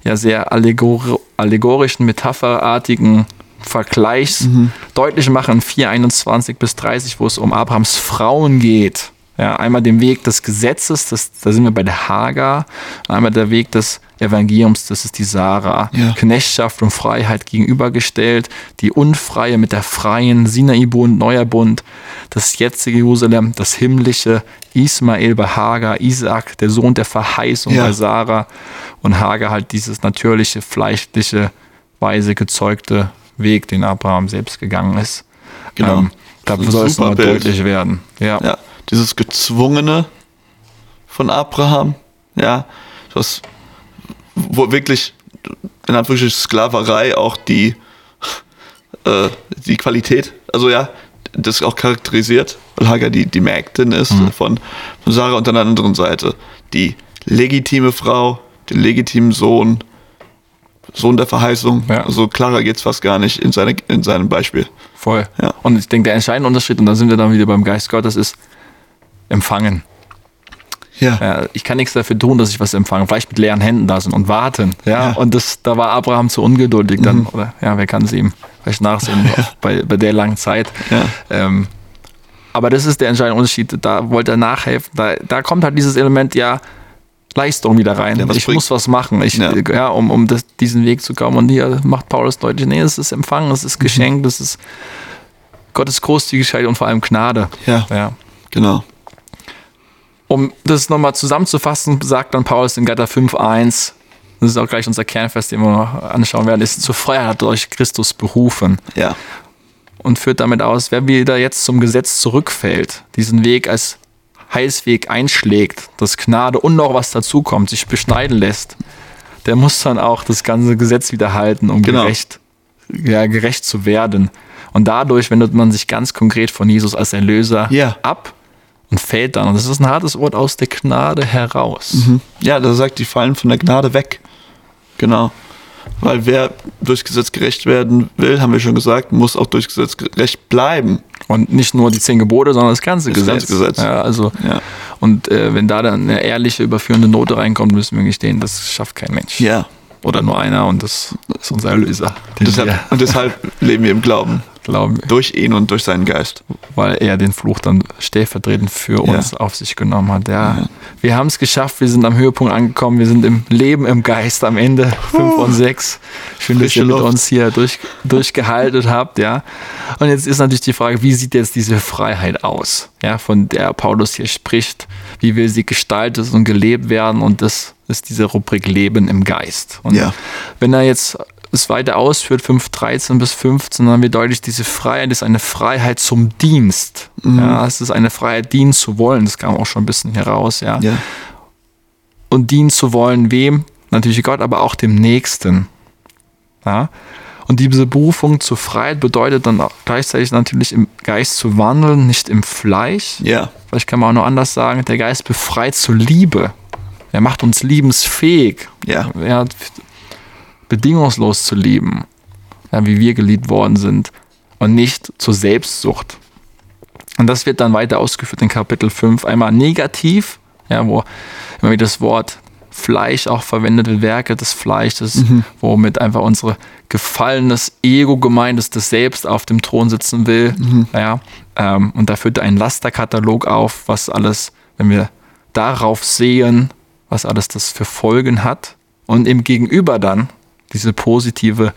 ja, sehr allegor- allegorischen, metapherartigen Vergleichs mhm. deutlich machen, vier einundzwanzig bis dreißig, wo es um Abrahams Frauen geht. Ja, einmal den Weg des Gesetzes, das, da sind wir bei der Hagar, einmal der Weg des Evangeliums, das ist die Sarah. Ja. Knechtschaft und Freiheit gegenübergestellt, die Unfreie mit der Freien, Sinai-Bund, Neuer Bund, das jetzige Jerusalem, das himmlische, Ismael bei Hagar, Isaak, der Sohn der Verheißung ja. bei Sarah und Hagar halt dieses natürliche, fleischliche, weise gezeugte Weg, den Abraham selbst gegangen ist. Genau. Ähm, da soll es noch deutlich werden. Ja. Ja. Dieses Gezwungene von Abraham, ja, das, wo wirklich in Anführungsstrichen Sklaverei auch die, äh, die Qualität, also ja, das auch charakterisiert, weil Hagar die, die Mägdin ist mhm. von, von Sarah und an der anderen Seite die legitime Frau, den legitimen Sohn Sohn der Verheißung. Ja. So klarer geht's fast gar nicht in, seine, in seinem Beispiel. Voll. Ja. Und ich denke, der entscheidende Unterschied, und da sind wir dann wieder beim Geist Gottes, ist empfangen. Ja. Ja, ich kann nichts dafür tun, dass ich was empfange. Vielleicht mit leeren Händen da sind und warten. Ja. Ja. Und das, da war Abraham zu ungeduldig dann. Mhm. Oder ja, wer kann es ihm vielleicht nachsehen ja. bei, bei der langen Zeit. Ja. Ähm, aber das ist der entscheidende Unterschied. Da wollte er nachhelfen. Da, da kommt halt dieses Element ja Leistung wieder rein. Ja, ich bringt. muss was machen, ich, ja. Ja, um, um das, diesen Weg zu kommen. Und hier macht Paulus deutlich, nee, es ist Empfangen, es ist Geschenk, mhm. das ist Gottes Großzügigkeit und vor allem Gnade. Ja, ja. Genau. Um das nochmal zusammenzufassen, sagt dann Paulus in Galater fünf eins, das ist auch gleich unser Kernvers, den wir noch anschauen werden, ist, zur Freiheit hat euch Christus berufen. Ja. Und führt damit aus, wer wieder jetzt zum Gesetz zurückfällt, diesen Weg als Heilsweg einschlägt, dass Gnade und noch was dazukommt, sich beschneiden lässt, der muss dann auch das ganze Gesetz wieder halten, um genau. gerecht, ja, gerecht zu werden. Und dadurch wendet man sich ganz konkret von Jesus als Erlöser yeah. ab, und fällt dann. Und das ist ein hartes Wort, aus der Gnade heraus. Mhm. Ja, da sagt, die fallen von der Gnade weg. Genau. Weil wer durch Gesetz gerecht werden will, haben wir schon gesagt, muss auch durch Gesetz gerecht bleiben. Und nicht nur die zehn Gebote, sondern das ganze das Gesetz. Ganze Gesetz. Ja, also ja. Und äh, wenn da dann eine ehrliche, überführende Note reinkommt, müssen wir gestehen, das schafft kein Mensch. Ja. Oder nur einer, und das ist unser Erlöser. Deshalb, ja. Und deshalb leben wir im Glauben. Glauben. Durch ihn und durch seinen Geist. Weil er den Fluch dann stellvertretend für uns ja. auf sich genommen hat. Ja. Ja. Wir haben es geschafft, wir sind am Höhepunkt angekommen, wir sind im Leben im Geist am Ende, fünf und sechs. Schön, dass ihr mit uns hier durch, durchgehalten habt. Ja. Und jetzt ist natürlich die Frage, wie sieht jetzt diese Freiheit aus, ja, von der Paulus hier spricht? Wie will sie gestaltet und gelebt werden? Und das ist diese Rubrik Leben im Geist. Und ja. wenn er jetzt es weiter ausführt, fünf dreizehn bis fünfzehn, dann haben wir deutlich, diese Freiheit ist eine Freiheit zum Dienst. Mhm. Ja, es ist eine Freiheit, dienen zu wollen. Das kam auch schon ein bisschen heraus. Ja. Ja. Und dienen zu wollen, wem? Natürlich Gott, aber auch dem Nächsten. Ja. Und diese Berufung zur Freiheit bedeutet dann auch gleichzeitig natürlich im Geist zu wandeln, nicht im Fleisch. Ja. Vielleicht kann man auch noch anders sagen, der Geist befreit zur Liebe. Er macht uns liebensfähig. Ja. Er bedingungslos zu lieben, ja, wie wir geliebt worden sind, und nicht zur Selbstsucht. Und das wird dann weiter ausgeführt in Kapitel fünf. Einmal negativ, ja, wo immer wieder das Wort Fleisch auch verwendet wird, Werke des Fleisches, mhm. womit einfach unser gefallenes Ego gemeint ist, das selbst auf dem Thron sitzen will. Mhm. Ja, ähm, und da führt ein Lasterkatalog auf, was alles, wenn wir darauf sehen, was alles das für Folgen hat. Und im Gegenüber dann diese positive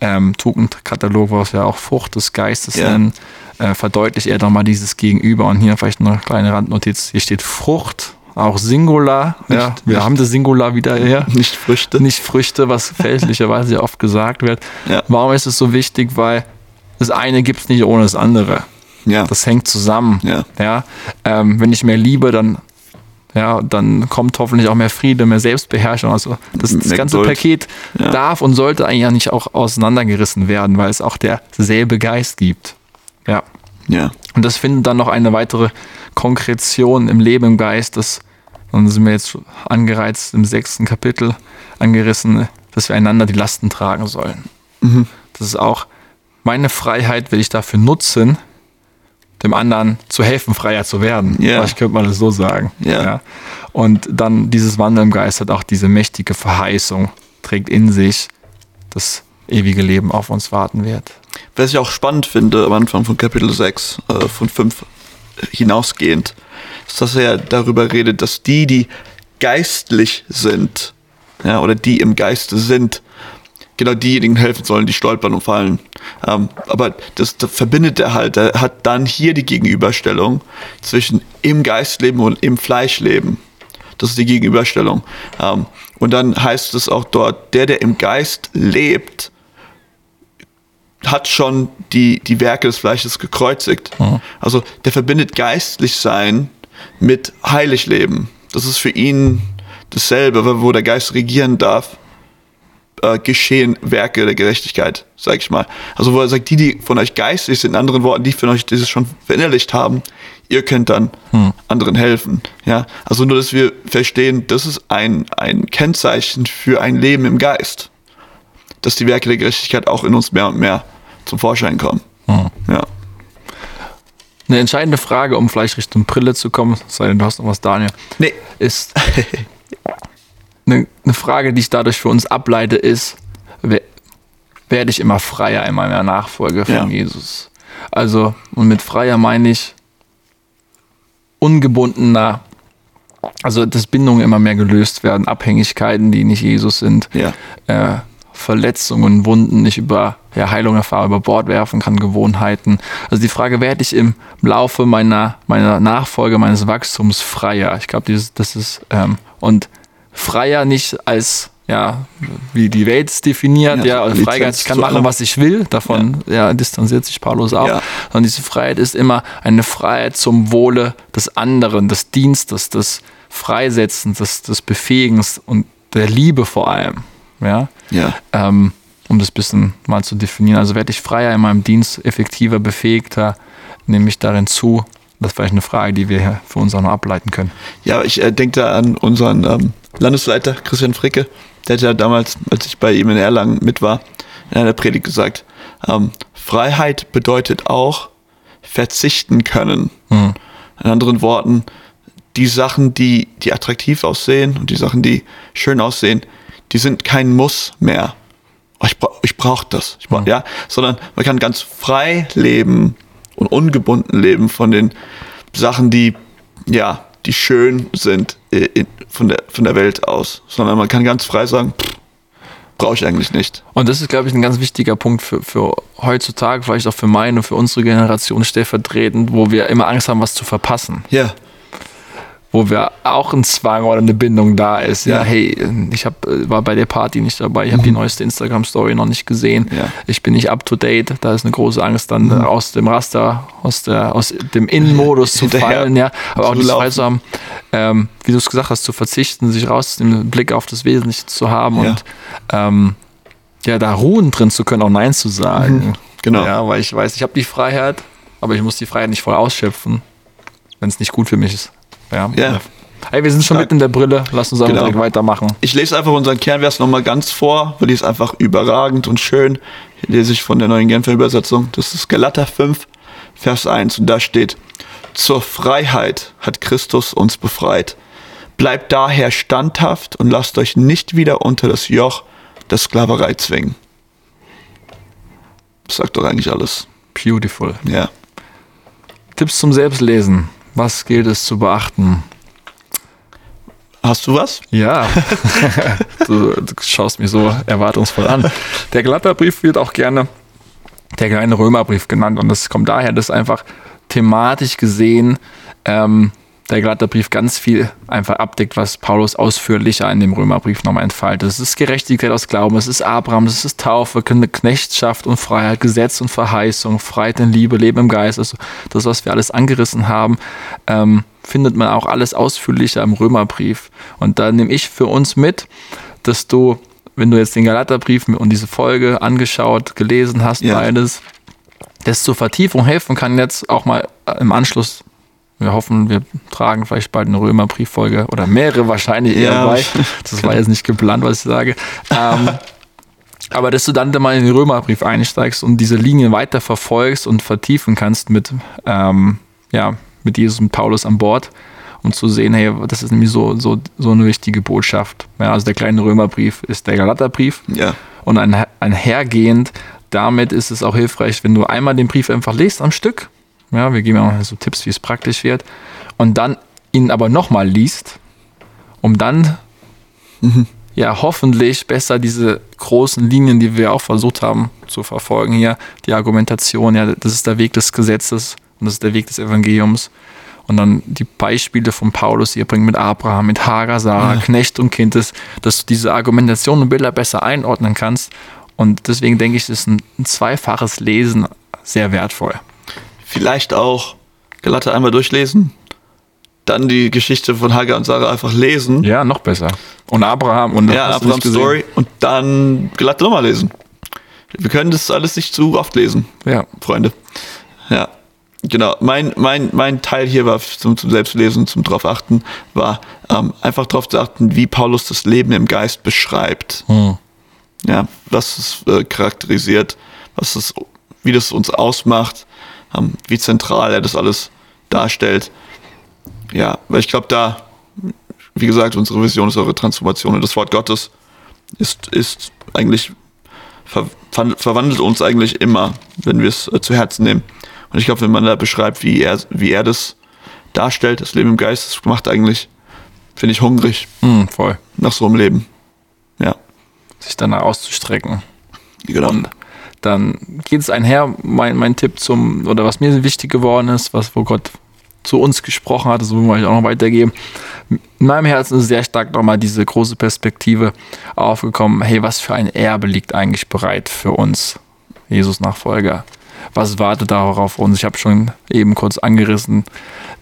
ähm, Tugendkatalog, was wir auch Frucht des Geistes ja. nennen, äh, verdeutlicht er doch mal dieses Gegenüber. Und hier vielleicht eine kleine Randnotiz. Hier steht Frucht, auch Singular. Nicht, ja, wir nicht. haben das Singular wieder her. Nicht Früchte. Nicht Früchte, was fälschlicherweise ja oft gesagt wird. Ja. Warum ist es so wichtig? Weil das eine gibt es nicht ohne das andere. Ja. Das hängt zusammen. Ja. Ja? Ähm, wenn ich mehr liebe, dann... Ja, dann kommt hoffentlich auch mehr Friede, mehr Selbstbeherrschung. Also das, das ganze Paket ja. darf und sollte eigentlich ja nicht auch auseinandergerissen werden, weil es auch derselbe Geist gibt. Ja. ja. Und das findet dann noch eine weitere Konkretion im Leben im Geist. Das, dann sind wir jetzt angereizt im sechsten Kapitel angerissen, dass wir einander die Lasten tragen sollen. Mhm. Das ist auch meine Freiheit, will ich dafür nutzen, dem anderen zu helfen, freier zu werden. Yeah. Vielleicht könnte man das so sagen. Yeah. Ja. Und dann dieses Wandeln im Geist hat auch diese mächtige Verheißung, trägt in sich, das ewige Leben auf uns warten wird. Was ich auch spannend finde am Anfang von Kapitel sechs, äh, von fünf hinausgehend, ist, dass er darüber redet, dass die, die geistlich sind, ja, oder die im Geiste sind, genau diejenigen helfen sollen, die stolpern und fallen. Ähm, aber das, das verbindet er halt. Er hat dann hier die Gegenüberstellung zwischen im Geistleben und im Fleischleben. Das ist die Gegenüberstellung. Ähm, und dann heißt es auch dort, der, der im Geist lebt, hat schon die, die Werke des Fleisches gekreuzigt. Mhm. Also der verbindet geistlich sein mit heilig leben. Das ist für ihn dasselbe, wo der Geist regieren darf. Äh, geschehen Werke der Gerechtigkeit, sag ich mal. Also wo er sagt, die, die von euch geistlich sind, in anderen Worten, die von euch dieses schon verinnerlicht haben, ihr könnt dann hm. anderen helfen. Ja? Also nur, dass wir verstehen, das ist ein, ein Kennzeichen für ein Leben im Geist. dass die Werke der Gerechtigkeit auch in uns mehr und mehr zum Vorschein kommen. Hm. Ja. Eine entscheidende Frage, um vielleicht Richtung Brille zu kommen, sei denn, du hast noch was, Daniel. Nee. Ist eine, eine Frage, die ich dadurch für uns ableite, ist, wer, werde ich immer freier in meiner Nachfolge von ja. Jesus? Also, und mit freier meine ich ungebundener, also dass Bindungen immer mehr gelöst werden, Abhängigkeiten, die nicht Jesus sind, ja. äh, Verletzungen, Wunden, ich über ja, Heilung erfahre, über Bord werfen kann, Gewohnheiten. Also die Frage, werde ich im Laufe meiner, meiner Nachfolge, meines Wachstums freier? Ich glaube, das ist, ähm, und freier nicht als, ja, wie die Welt es definiert, ja, ja Freigeist, ich kann machen, was ich will, davon ja. Ja, distanziert sich Paulus auch, ja. Sondern diese Freiheit ist immer eine Freiheit zum Wohle des anderen, des Dienstes, des Freisetzens, des, des Befähigens und der Liebe vor allem. Ja, ja. Ähm, um das ein bisschen mal zu definieren. Also werde ich freier in meinem Dienst, effektiver, befähigter, nehme ich darin zu. Das ist vielleicht eine Frage, die wir für uns auch noch ableiten können. Ja, ich äh, denke da an unseren ähm, Landesleiter Christian Fricke. Der hat ja damals, als ich bei ihm in Erlangen mit war, in einer Predigt gesagt, ähm, Freiheit bedeutet auch verzichten können. Hm. In anderen Worten, die Sachen, die, die attraktiv aussehen und die Sachen, die schön aussehen, die sind kein Muss mehr. Oh, ich bra- ich brauche das. Ich brauch, mhm. ja, sondern man kann ganz frei leben und ungebunden leben von den Sachen, die ja, die schön sind äh, in, von der von der Welt aus, sondern man kann ganz frei sagen, brauche ich eigentlich nicht. Und das ist, glaube ich, ein ganz wichtiger Punkt für, für heutzutage, vielleicht auch für meine und für unsere Generation stellvertretend, wo wir immer Angst haben, was zu verpassen. Ja. Yeah. Wo wir auch ein Zwang oder eine Bindung da ist. Ja, ja. Hey, ich hab, war bei der Party nicht dabei, ich habe mhm. die neueste Instagram-Story noch nicht gesehen, ja. Ich bin nicht up to date, da ist eine große Angst, dann mhm. aus dem Raster, aus, der, aus dem Innenmodus zu fallen, ja. Aber auch die Freiheit zu haben, ähm, wie du es gesagt hast, zu verzichten, sich rauszunehmen, den Blick auf das Wesentliche zu haben ja. und ähm, ja, da ruhen drin zu können, auch Nein zu sagen. Mhm. Genau. Ja, weil ich weiß, ich habe die Freiheit, aber ich muss die Freiheit nicht voll ausschöpfen, wenn es nicht gut für mich ist. Ja. Yeah. Hey, wir sind schon mitten in der Brille, lass uns einfach genau. direkt weitermachen. Ich lese einfach unseren Kernvers nochmal ganz vor, weil die ist einfach überragend und schön. Hier lese ich von der neuen Genfer Übersetzung. Das ist Galater fünf, Vers eins. Und da steht, zur Freiheit hat Christus uns befreit. Bleibt daher standhaft und lasst euch nicht wieder unter das Joch der Sklaverei zwingen. Das sagt doch eigentlich alles. Beautiful. Ja. Yeah. Tipps zum Selbstlesen. Was gilt es zu beachten? Hast du was? Ja. du, du schaust mich so erwartungsvoll an. Der Galaterbrief wird auch gerne der kleine Römerbrief genannt. Und das kommt daher, dass einfach thematisch gesehen ähm, der Galaterbrief ganz viel einfach abdeckt, was Paulus ausführlicher in dem Römerbrief nochmal entfaltet. Es ist Gerechtigkeit aus Glauben, es ist Abraham, es ist Taufe, Knechtschaft und Freiheit, Gesetz und Verheißung, Freiheit in Liebe, Leben im Geist. Also das, was wir alles angerissen haben, ähm, findet man auch alles ausführlicher im Römerbrief. Und da nehme ich für uns mit, dass du, wenn du jetzt den Galaterbrief und diese Folge angeschaut, gelesen hast, ja. beides, das zur Vertiefung helfen kann, jetzt auch mal im Anschluss. Wir hoffen, wir tragen vielleicht bald eine Römerbrieffolge oder mehrere wahrscheinlich eher ja. bei. Das war jetzt nicht geplant, was ich sage. Ähm, aber dass du dann mal in den Römerbrief einsteigst und diese Linien weiter verfolgst und vertiefen kannst mit, ähm, ja, mit Jesus und Paulus an Bord, um zu sehen, hey, das ist nämlich so, so, so eine wichtige Botschaft. Ja, also der kleine Römerbrief ist der Galaterbrief ja. und ein, einhergehend damit ist es auch hilfreich, wenn du einmal den Brief einfach liest am Stück. Ja, wir geben auch so Tipps, wie es praktisch wird. Und dann ihn aber nochmal liest, um dann mhm. ja hoffentlich besser diese großen Linien, die wir auch versucht haben zu verfolgen hier, die Argumentation, ja, das ist der Weg des Gesetzes und das ist der Weg des Evangeliums. Und dann die Beispiele von Paulus, die er bringt mit Abraham, mit Hagar, Sarah, ja. Knecht und Kind, dass du diese Argumentation und Bilder besser einordnen kannst. Und deswegen denke ich, ist ein, ein zweifaches Lesen sehr wertvoll. Vielleicht auch Galater einmal durchlesen, dann die Geschichte von Hagar und Sarah einfach lesen. Ja, noch besser. Und Abraham und ja, Abrahams Story und dann Galater nochmal lesen. Wir können das alles nicht zu oft lesen, ja. Freunde. Ja, genau. Mein, mein, mein Teil hier war zum, zum Selbstlesen, zum drauf achten, war ähm, einfach drauf zu achten, wie Paulus das Leben im Geist beschreibt. Hm. ja, was es äh, charakterisiert, was es, wie das uns ausmacht, ähm, wie zentral er das alles darstellt. Ja, weil ich glaube, da, wie gesagt, unsere Vision ist eure Transformation. Und das Wort Gottes ist, ist eigentlich, ver, verwandelt uns eigentlich immer, wenn wir es äh, zu Herzen nehmen. Und ich glaube, wenn man da beschreibt, wie er, wie er das darstellt, das Leben im Geist, das macht eigentlich, finde ich, hungrig. Mm, voll. Nach so einem Leben. Ja. Sich danach auszustrecken. Genau. Und dann geht es einher, mein, mein Tipp zum, oder was mir wichtig geworden ist, was, wo Gott zu uns gesprochen hat, das will ich euch auch noch weitergeben. In meinem Herzen ist sehr stark nochmal diese große Perspektive aufgekommen. Hey, was für ein Erbe liegt eigentlich bereit für uns, Jesus-Nachfolger? Was wartet darauf auf uns? Ich habe schon eben kurz angerissen,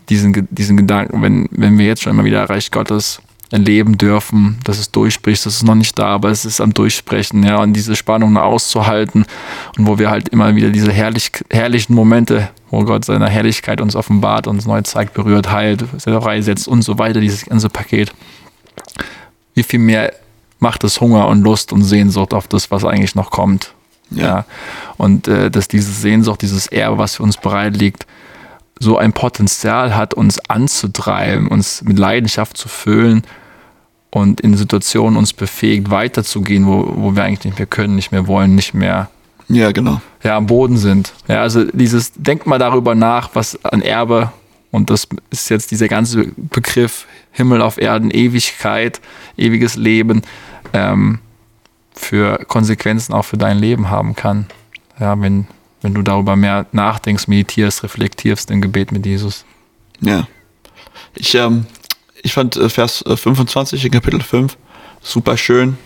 diesen, diesen Gedanken, wenn, wenn wir jetzt schon immer wieder Reich Gottes erleben dürfen, dass es durchbricht, das ist noch nicht da, aber es ist am Durchbrechen, ja, und diese Spannung auszuhalten und wo wir halt immer wieder diese herrlich, herrlichen Momente, wo Gott seine Herrlichkeit uns offenbart, uns neu zeigt, berührt, heilt, freisetzt und so weiter, dieses ganze Paket. Wie viel mehr macht es Hunger und Lust und Sehnsucht auf das, was eigentlich noch kommt? Ja. ja. Und äh, dass diese Sehnsucht, dieses Erbe, was für uns bereit liegt, so ein Potenzial hat, uns anzutreiben, uns mit Leidenschaft zu füllen und in Situationen uns befähigt, weiterzugehen, wo, wo wir eigentlich nicht mehr können, nicht mehr wollen, nicht mehr ja, genau. ja, am Boden sind. Ja, also dieses, denkt mal darüber nach, was an Erbe, und das ist jetzt dieser ganze Begriff Himmel auf Erden, Ewigkeit, ewiges Leben, ähm, für Konsequenzen auch für dein Leben haben kann. Ja, wenn, wenn du darüber mehr nachdenkst, meditierst, reflektierst im Gebet mit Jesus. Ja. Ich, ähm, ich fand Vers fünfundzwanzig in Kapitel fünf super schön.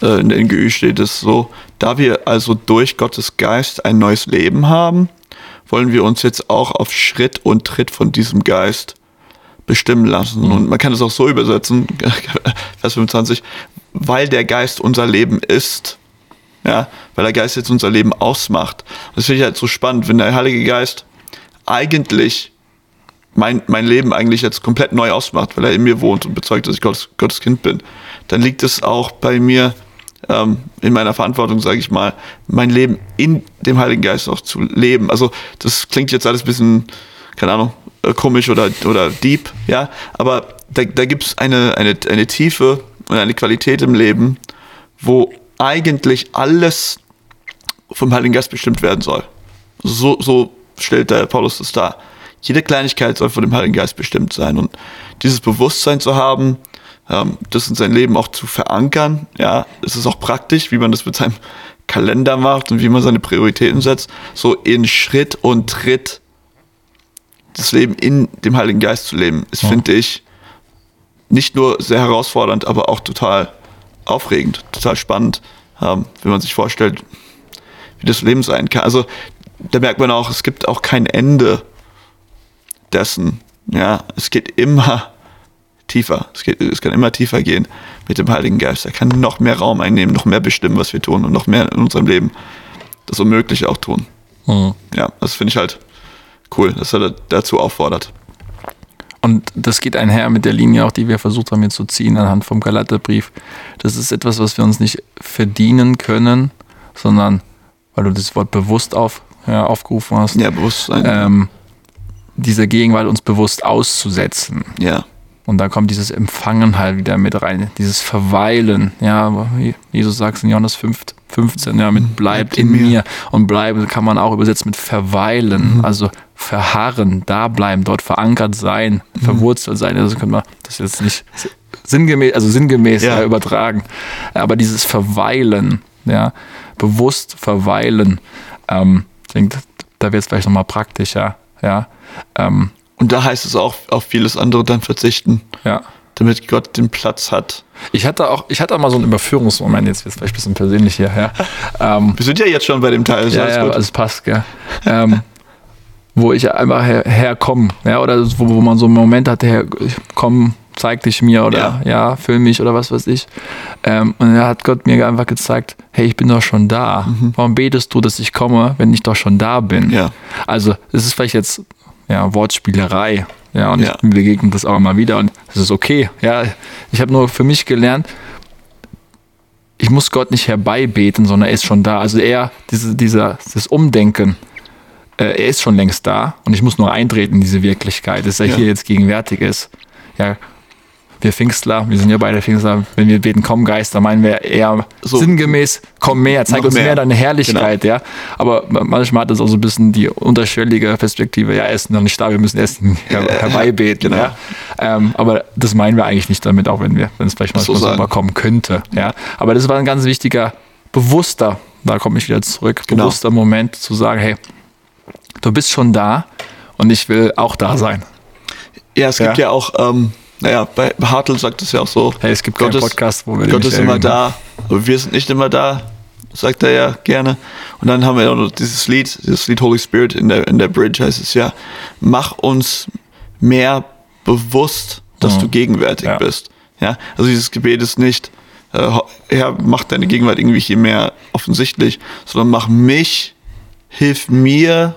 Äh, in der N G Ü steht es so: Da wir also durch Gottes Geist ein neues Leben haben, wollen wir uns jetzt auch auf Schritt und Tritt von diesem Geist bestimmen lassen. Mhm. Und man kann es auch so übersetzen, Vers fünfundzwanzig, weil der Geist unser Leben ist, ja, weil der Geist jetzt unser Leben ausmacht. Das finde ich halt so spannend, wenn der Heilige Geist eigentlich mein, mein Leben eigentlich jetzt komplett neu ausmacht, weil er in mir wohnt und bezeugt, dass ich Gottes, Gottes Kind bin, dann liegt es auch bei mir ähm, in meiner Verantwortung, sage ich mal, mein Leben in dem Heiligen Geist auch zu leben. Also das klingt jetzt alles ein bisschen, keine Ahnung, komisch oder, oder deep, ja, aber da, da gibt es eine, eine, eine Tiefe und eine Qualität im Leben, wo eigentlich alles vom Heiligen Geist bestimmt werden soll. So, so stellt der Paulus das dar. Jede Kleinigkeit soll von dem Heiligen Geist bestimmt sein. Und dieses Bewusstsein zu haben, ähm, das in sein Leben auch zu verankern, ja, es ist auch praktisch, wie man das mit seinem Kalender macht und wie man seine Prioritäten setzt, so in Schritt und Tritt das Leben in dem Heiligen Geist zu leben, ist, ja. finde ich, nicht nur sehr herausfordernd, aber auch total aufregend, total spannend, ähm, wenn man sich vorstellt, wie das Leben sein kann. Also da merkt man auch, es gibt auch kein Ende dessen. Ja, es geht immer tiefer. Es geht, es kann immer tiefer gehen mit dem Heiligen Geist. Er kann noch mehr Raum einnehmen, noch mehr bestimmen, was wir tun und noch mehr in unserem Leben das Unmögliche auch tun. Mhm. Ja, das finde ich halt cool, dass er dazu auffordert. Und das geht einher mit der Linie auch, die wir versucht haben, hier zu ziehen anhand vom Galaterbrief. Das ist etwas, was wir uns nicht verdienen können, sondern, weil du das Wort bewusst auf, ja, aufgerufen hast, ja, Bewusstsein. Ähm, dieser Gegenwart uns bewusst auszusetzen. Ja. Und da kommt dieses Empfangen halt wieder mit rein, dieses Verweilen. Ja, Jesus sagt es in Johannes fünfzehn, ja, mit bleibt in mir. Und bleiben kann man auch übersetzen mit verweilen, mhm. also verharren, da bleiben, dort verankert sein, mhm. verwurzelt sein. Also können wir das jetzt nicht sinngemäß, also sinngemäß ja. Ja, übertragen. Aber dieses Verweilen, ja, bewusst verweilen, ähm, ich denke, da wird es vielleicht nochmal praktischer, ja. Ähm, Und da heißt es auch, auf vieles andere dann verzichten, ja. damit Gott den Platz hat. Ich hatte auch, ich hatte auch mal so einen Überführungsmoment, jetzt wird es vielleicht ein bisschen persönlich hierher. Ja. Ähm, Wir sind ja jetzt schon bei dem Teil. Ja, ja, es passt, gell. Ähm, wo ich einfach her, herkomme, ja, oder wo, wo man so einen Moment hatte, her, komm, zeig dich mir oder ja, ja film mich oder was weiß ich. Ähm, und dann hat Gott mir einfach gezeigt, hey, ich bin doch schon da. Mhm. Warum betest du, dass ich komme, wenn ich doch schon da bin? Ja. Also es ist vielleicht jetzt ja, Wortspielerei, ja, und ja. ich begegne das auch immer wieder und es ist okay, ja, ich habe nur für mich gelernt, ich muss Gott nicht herbeibeten, sondern er ist schon da. Also er, diese, dieser, dieses Umdenken, äh, er ist schon längst da und ich muss nur eintreten in diese Wirklichkeit, dass er ja. hier jetzt gegenwärtig ist. Ja, wir Pfingstler, wir sind ja beide Pfingstler, wenn wir beten, komm Geist, dann meinen wir eher so sinngemäß, komm mehr, zeig uns mehr, mehr deine Herrlichkeit. Genau. Ja. Aber manchmal hat das auch so ein bisschen die unterschwellige Perspektive, ja, er ist noch nicht da, wir müssen erst her- herbeibeten. Genau. Ja. Ähm, aber das meinen wir eigentlich nicht damit, auch wenn wir, wenn es vielleicht mal so überkommen könnte. Ja. Aber das war ein ganz wichtiger, bewusster, da komme ich wieder zurück, genau. bewusster Moment zu sagen, hey, du bist schon da und ich will auch da sein. Ja, es gibt ja, ja auch... Ähm Naja, bei Hartl sagt es ja auch so. Hey, es gibt Gott keinen Podcast, wo wir Gott ist immer da, aber wir sind nicht immer da, sagt er ja gerne. Und dann haben wir ja noch dieses Lied, dieses Lied Holy Spirit in der, in der Bridge heißt es ja, mach uns mehr bewusst, dass mhm. du gegenwärtig ja. bist. Ja, also dieses Gebet ist nicht, äh, ja, mach deine Gegenwart irgendwie hier mehr offensichtlich, sondern mach mich, hilf mir,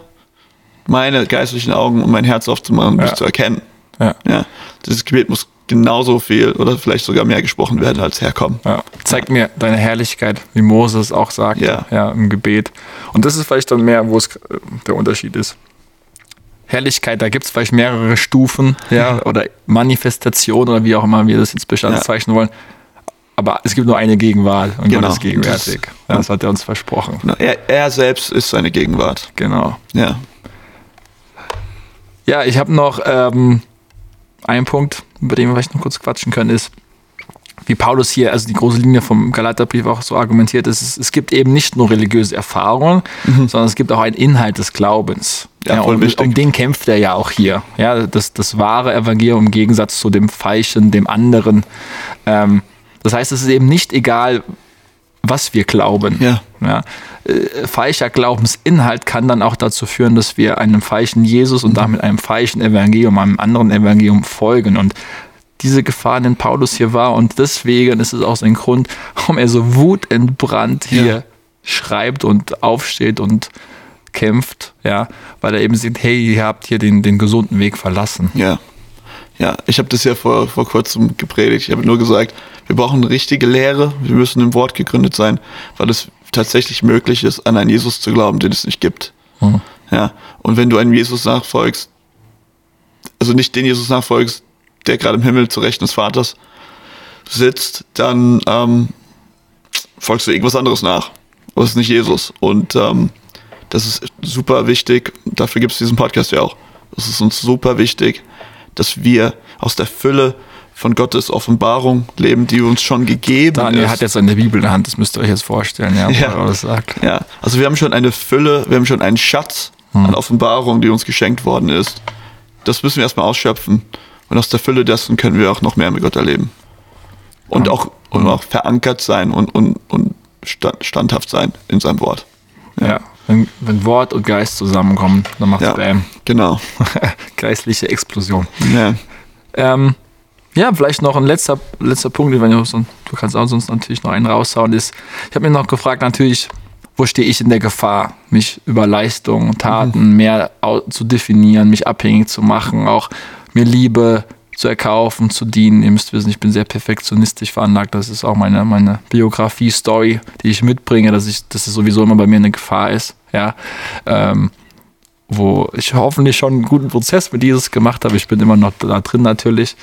meine geistlichen Augen und um mein Herz aufzumachen, um ja. dich zu erkennen. Ja. ja, dieses Gebet muss genauso viel oder vielleicht sogar mehr gesprochen werden als herkommen. Ja. Zeig mir deine Herrlichkeit, wie Moses auch sagt, ja. ja, im Gebet. Und das ist vielleicht dann mehr, wo es der Unterschied ist. Herrlichkeit, da gibt es vielleicht mehrere Stufen ja, oder Manifestation oder wie auch immer wir das jetzt bezeichnen ja. wollen. Aber es gibt nur eine Gegenwart und genau. Gott ist gegenwärtig. Das, ja, das hat er uns versprochen. Genau. Er, er selbst ist seine Gegenwart. Genau. Ja, ja ich habe noch... Ähm, Ein Punkt, über den wir vielleicht noch kurz quatschen können, ist, wie Paulus hier, also die große Linie vom Galaterbrief auch so argumentiert ist, es, es gibt eben nicht nur religiöse Erfahrungen, mhm. sondern es gibt auch einen Inhalt des Glaubens. Ja, ja, und um den kämpft er ja auch hier. Ja, das, das wahre Evangelium im Gegensatz zu dem Falschen, dem anderen. Ähm, das heißt, es ist eben nicht egal, was wir glauben. Ja. Ja. Äh, falscher Glaubensinhalt kann dann auch dazu führen, dass wir einem falschen Jesus und mhm. damit einem falschen Evangelium, einem anderen Evangelium folgen. Und diese Gefahr, in der Paulus hier war, und deswegen ist es auch sein Grund, warum er so wutentbrannt hier ja. schreibt und aufsteht und kämpft, ja, weil er eben sieht, hey, ihr habt hier den, den gesunden Weg verlassen. Ja, ja. Ich habe das ja vor, vor kurzem gepredigt. Ich habe nur gesagt, wir brauchen richtige Lehre, wir müssen im Wort gegründet sein, weil es tatsächlich möglich ist, an einen Jesus zu glauben, den es nicht gibt. Mhm. Ja. Und wenn du einem Jesus nachfolgst, also nicht den Jesus nachfolgst, der gerade im Himmel zu Rechten des Vaters sitzt, dann ähm, folgst du irgendwas anderes nach. Aber es ist nicht Jesus. Und ähm, das ist super wichtig, dafür gibt es diesen Podcast ja auch. Es ist uns super wichtig, dass wir aus der Fülle von Gottes Offenbarung leben, die uns schon gegeben Daniel ist. Daniel hat jetzt eine Bibel in der Hand, das müsst ihr euch jetzt vorstellen, ja, ja. was er sagt. Ja, also wir haben schon eine Fülle, wir haben schon einen Schatz hm. an Offenbarung, die uns geschenkt worden ist. Das müssen wir erstmal ausschöpfen. Und aus der Fülle dessen können wir auch noch mehr mit Gott erleben. Und, ja. auch, und auch verankert sein und, und, und standhaft sein in seinem Wort. Ja. ja. Wenn, wenn Wort und Geist zusammenkommen, dann macht's ja. Bam. Genau. Geistliche Explosion. Ja. Ähm, Ja, vielleicht noch ein letzter, letzter Punkt, wenn du, du kannst auch sonst natürlich noch einen raushauen, ist, ich habe mich noch gefragt, natürlich, wo stehe ich in der Gefahr, mich über Leistungen, Taten mhm. mehr zu definieren, mich abhängig zu machen, auch mir Liebe zu erkaufen, zu dienen. Ihr müsst wissen, ich bin sehr perfektionistisch veranlagt, das ist auch meine, meine Biografie-Story, die ich mitbringe, dass ich, dass es sowieso immer bei mir eine Gefahr ist, ja, ähm, wo ich hoffentlich schon einen guten Prozess mit Jesus gemacht habe. Ich bin immer noch da drin natürlich,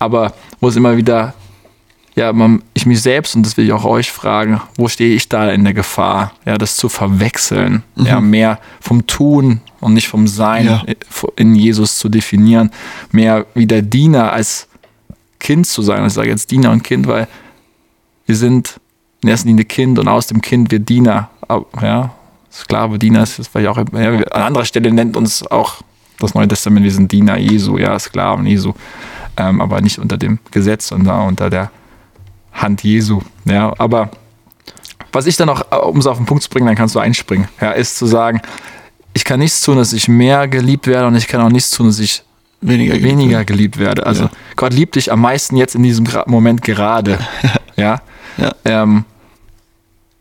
aber wo es immer wieder, ja, man, ich mich selbst, und das will ich auch euch fragen, wo stehe ich da in der Gefahr, ja, das zu verwechseln, mhm. ja, mehr vom Tun und nicht vom Sein ja. in Jesus zu definieren, mehr wie der Diener als Kind zu sein. Ich sage jetzt Diener und Kind, weil wir sind in erster Linie Kind und aus dem Kind wird Diener, ja, Sklave, Diener ist das vielleicht auch, ja, an anderer Stelle nennt uns auch das Neue Testament, wir sind Diener Jesu, ja, Sklaven Jesu, ähm, aber nicht unter dem Gesetz, sondern unter der Hand Jesu, ja, aber was ich dann noch, um es auf den Punkt zu bringen, dann kannst du einspringen, ja, ist zu sagen, ich kann nichts tun, dass ich mehr geliebt werde, und ich kann auch nichts tun, dass ich weniger geliebt, weniger geliebt werde, also ja. Gott liebt dich am meisten jetzt in diesem Moment gerade, ja, ja, ähm,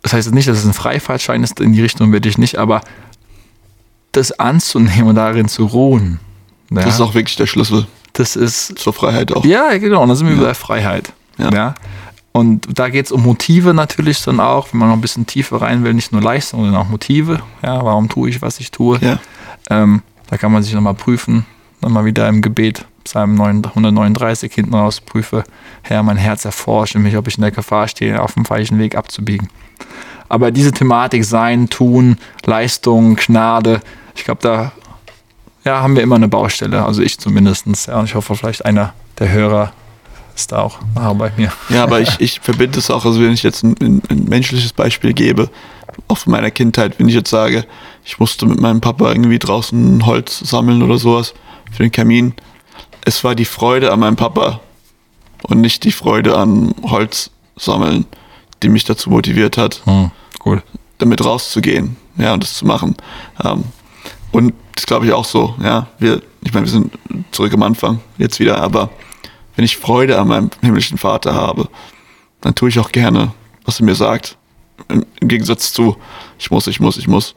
das heißt nicht, dass es ein Freifahrtschein ist, in die Richtung werde ich nicht, aber das anzunehmen und darin zu ruhen. Ja, das ist auch wirklich der Schlüssel. Das ist zur Freiheit auch. Ja, genau, und dann sind wir ja. bei der Freiheit. Ja. Ja. Und da geht es um Motive natürlich dann auch, wenn man noch ein bisschen tiefer rein will, nicht nur Leistung, sondern auch Motive. Ja, warum tue ich, was ich tue? Ja. Ähm, da kann man sich nochmal prüfen, nochmal wieder im Gebet, Psalm hundertneununddreißig hinten raus, prüfe, Herr, mein Herz erforsche mich, ob ich in der Gefahr stehe, auf dem falschen Weg abzubiegen. Aber diese Thematik Sein, Tun, Leistung, Gnade, ich glaube, da ja, haben wir immer eine Baustelle, also ich zumindest. Ja, und ich hoffe, vielleicht einer der Hörer ist da auch nachher bei mir. Ja, aber ich, ich verbinde es auch, also wenn ich jetzt ein, ein, ein menschliches Beispiel gebe, auch von meiner Kindheit, wenn ich jetzt sage, ich musste mit meinem Papa irgendwie draußen Holz sammeln oder sowas für den Kamin. Es war die Freude an meinem Papa und nicht die Freude an Holz sammeln, die mich dazu motiviert hat, hm, cool. damit rauszugehen, ja, und das zu machen. Ähm, und das glaube ich auch so, ja, wir, ich meine, wir sind zurück am Anfang, jetzt wieder, aber wenn ich Freude an meinem himmlischen Vater habe, dann tue ich auch gerne, was er mir sagt. Im, im Gegensatz zu, ich muss, ich muss, ich muss.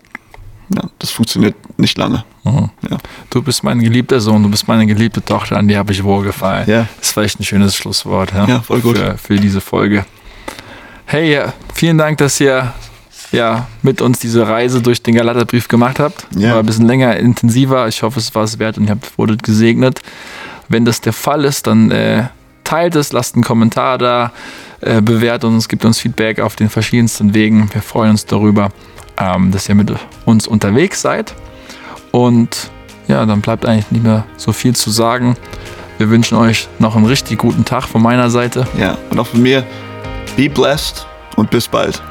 Ja, das funktioniert nicht lange. Mhm. Ja. Du bist mein geliebter Sohn, du bist meine geliebte Tochter, an die habe ich wohlgefallen. Ja. Das ist vielleicht ein schönes Schlusswort, ja, ja, voll gut. Für, für diese Folge. Hey, ja, vielen Dank, dass ihr ja, mit uns diese Reise durch den Galaterbrief gemacht habt. Ja. War ein bisschen länger, intensiver. Ich hoffe, es war es wert und ihr habt, wurdet gesegnet. Wenn das der Fall ist, dann äh, teilt es, lasst einen Kommentar da, äh, bewertet uns, gibt uns Feedback auf den verschiedensten Wegen. Wir freuen uns darüber, ähm, dass ihr mit uns unterwegs seid. Und ja, dann bleibt eigentlich nicht mehr so viel zu sagen. Wir wünschen euch noch einen richtig guten Tag von meiner Seite. Ja, und auch von mir. Be blessed und bis bald.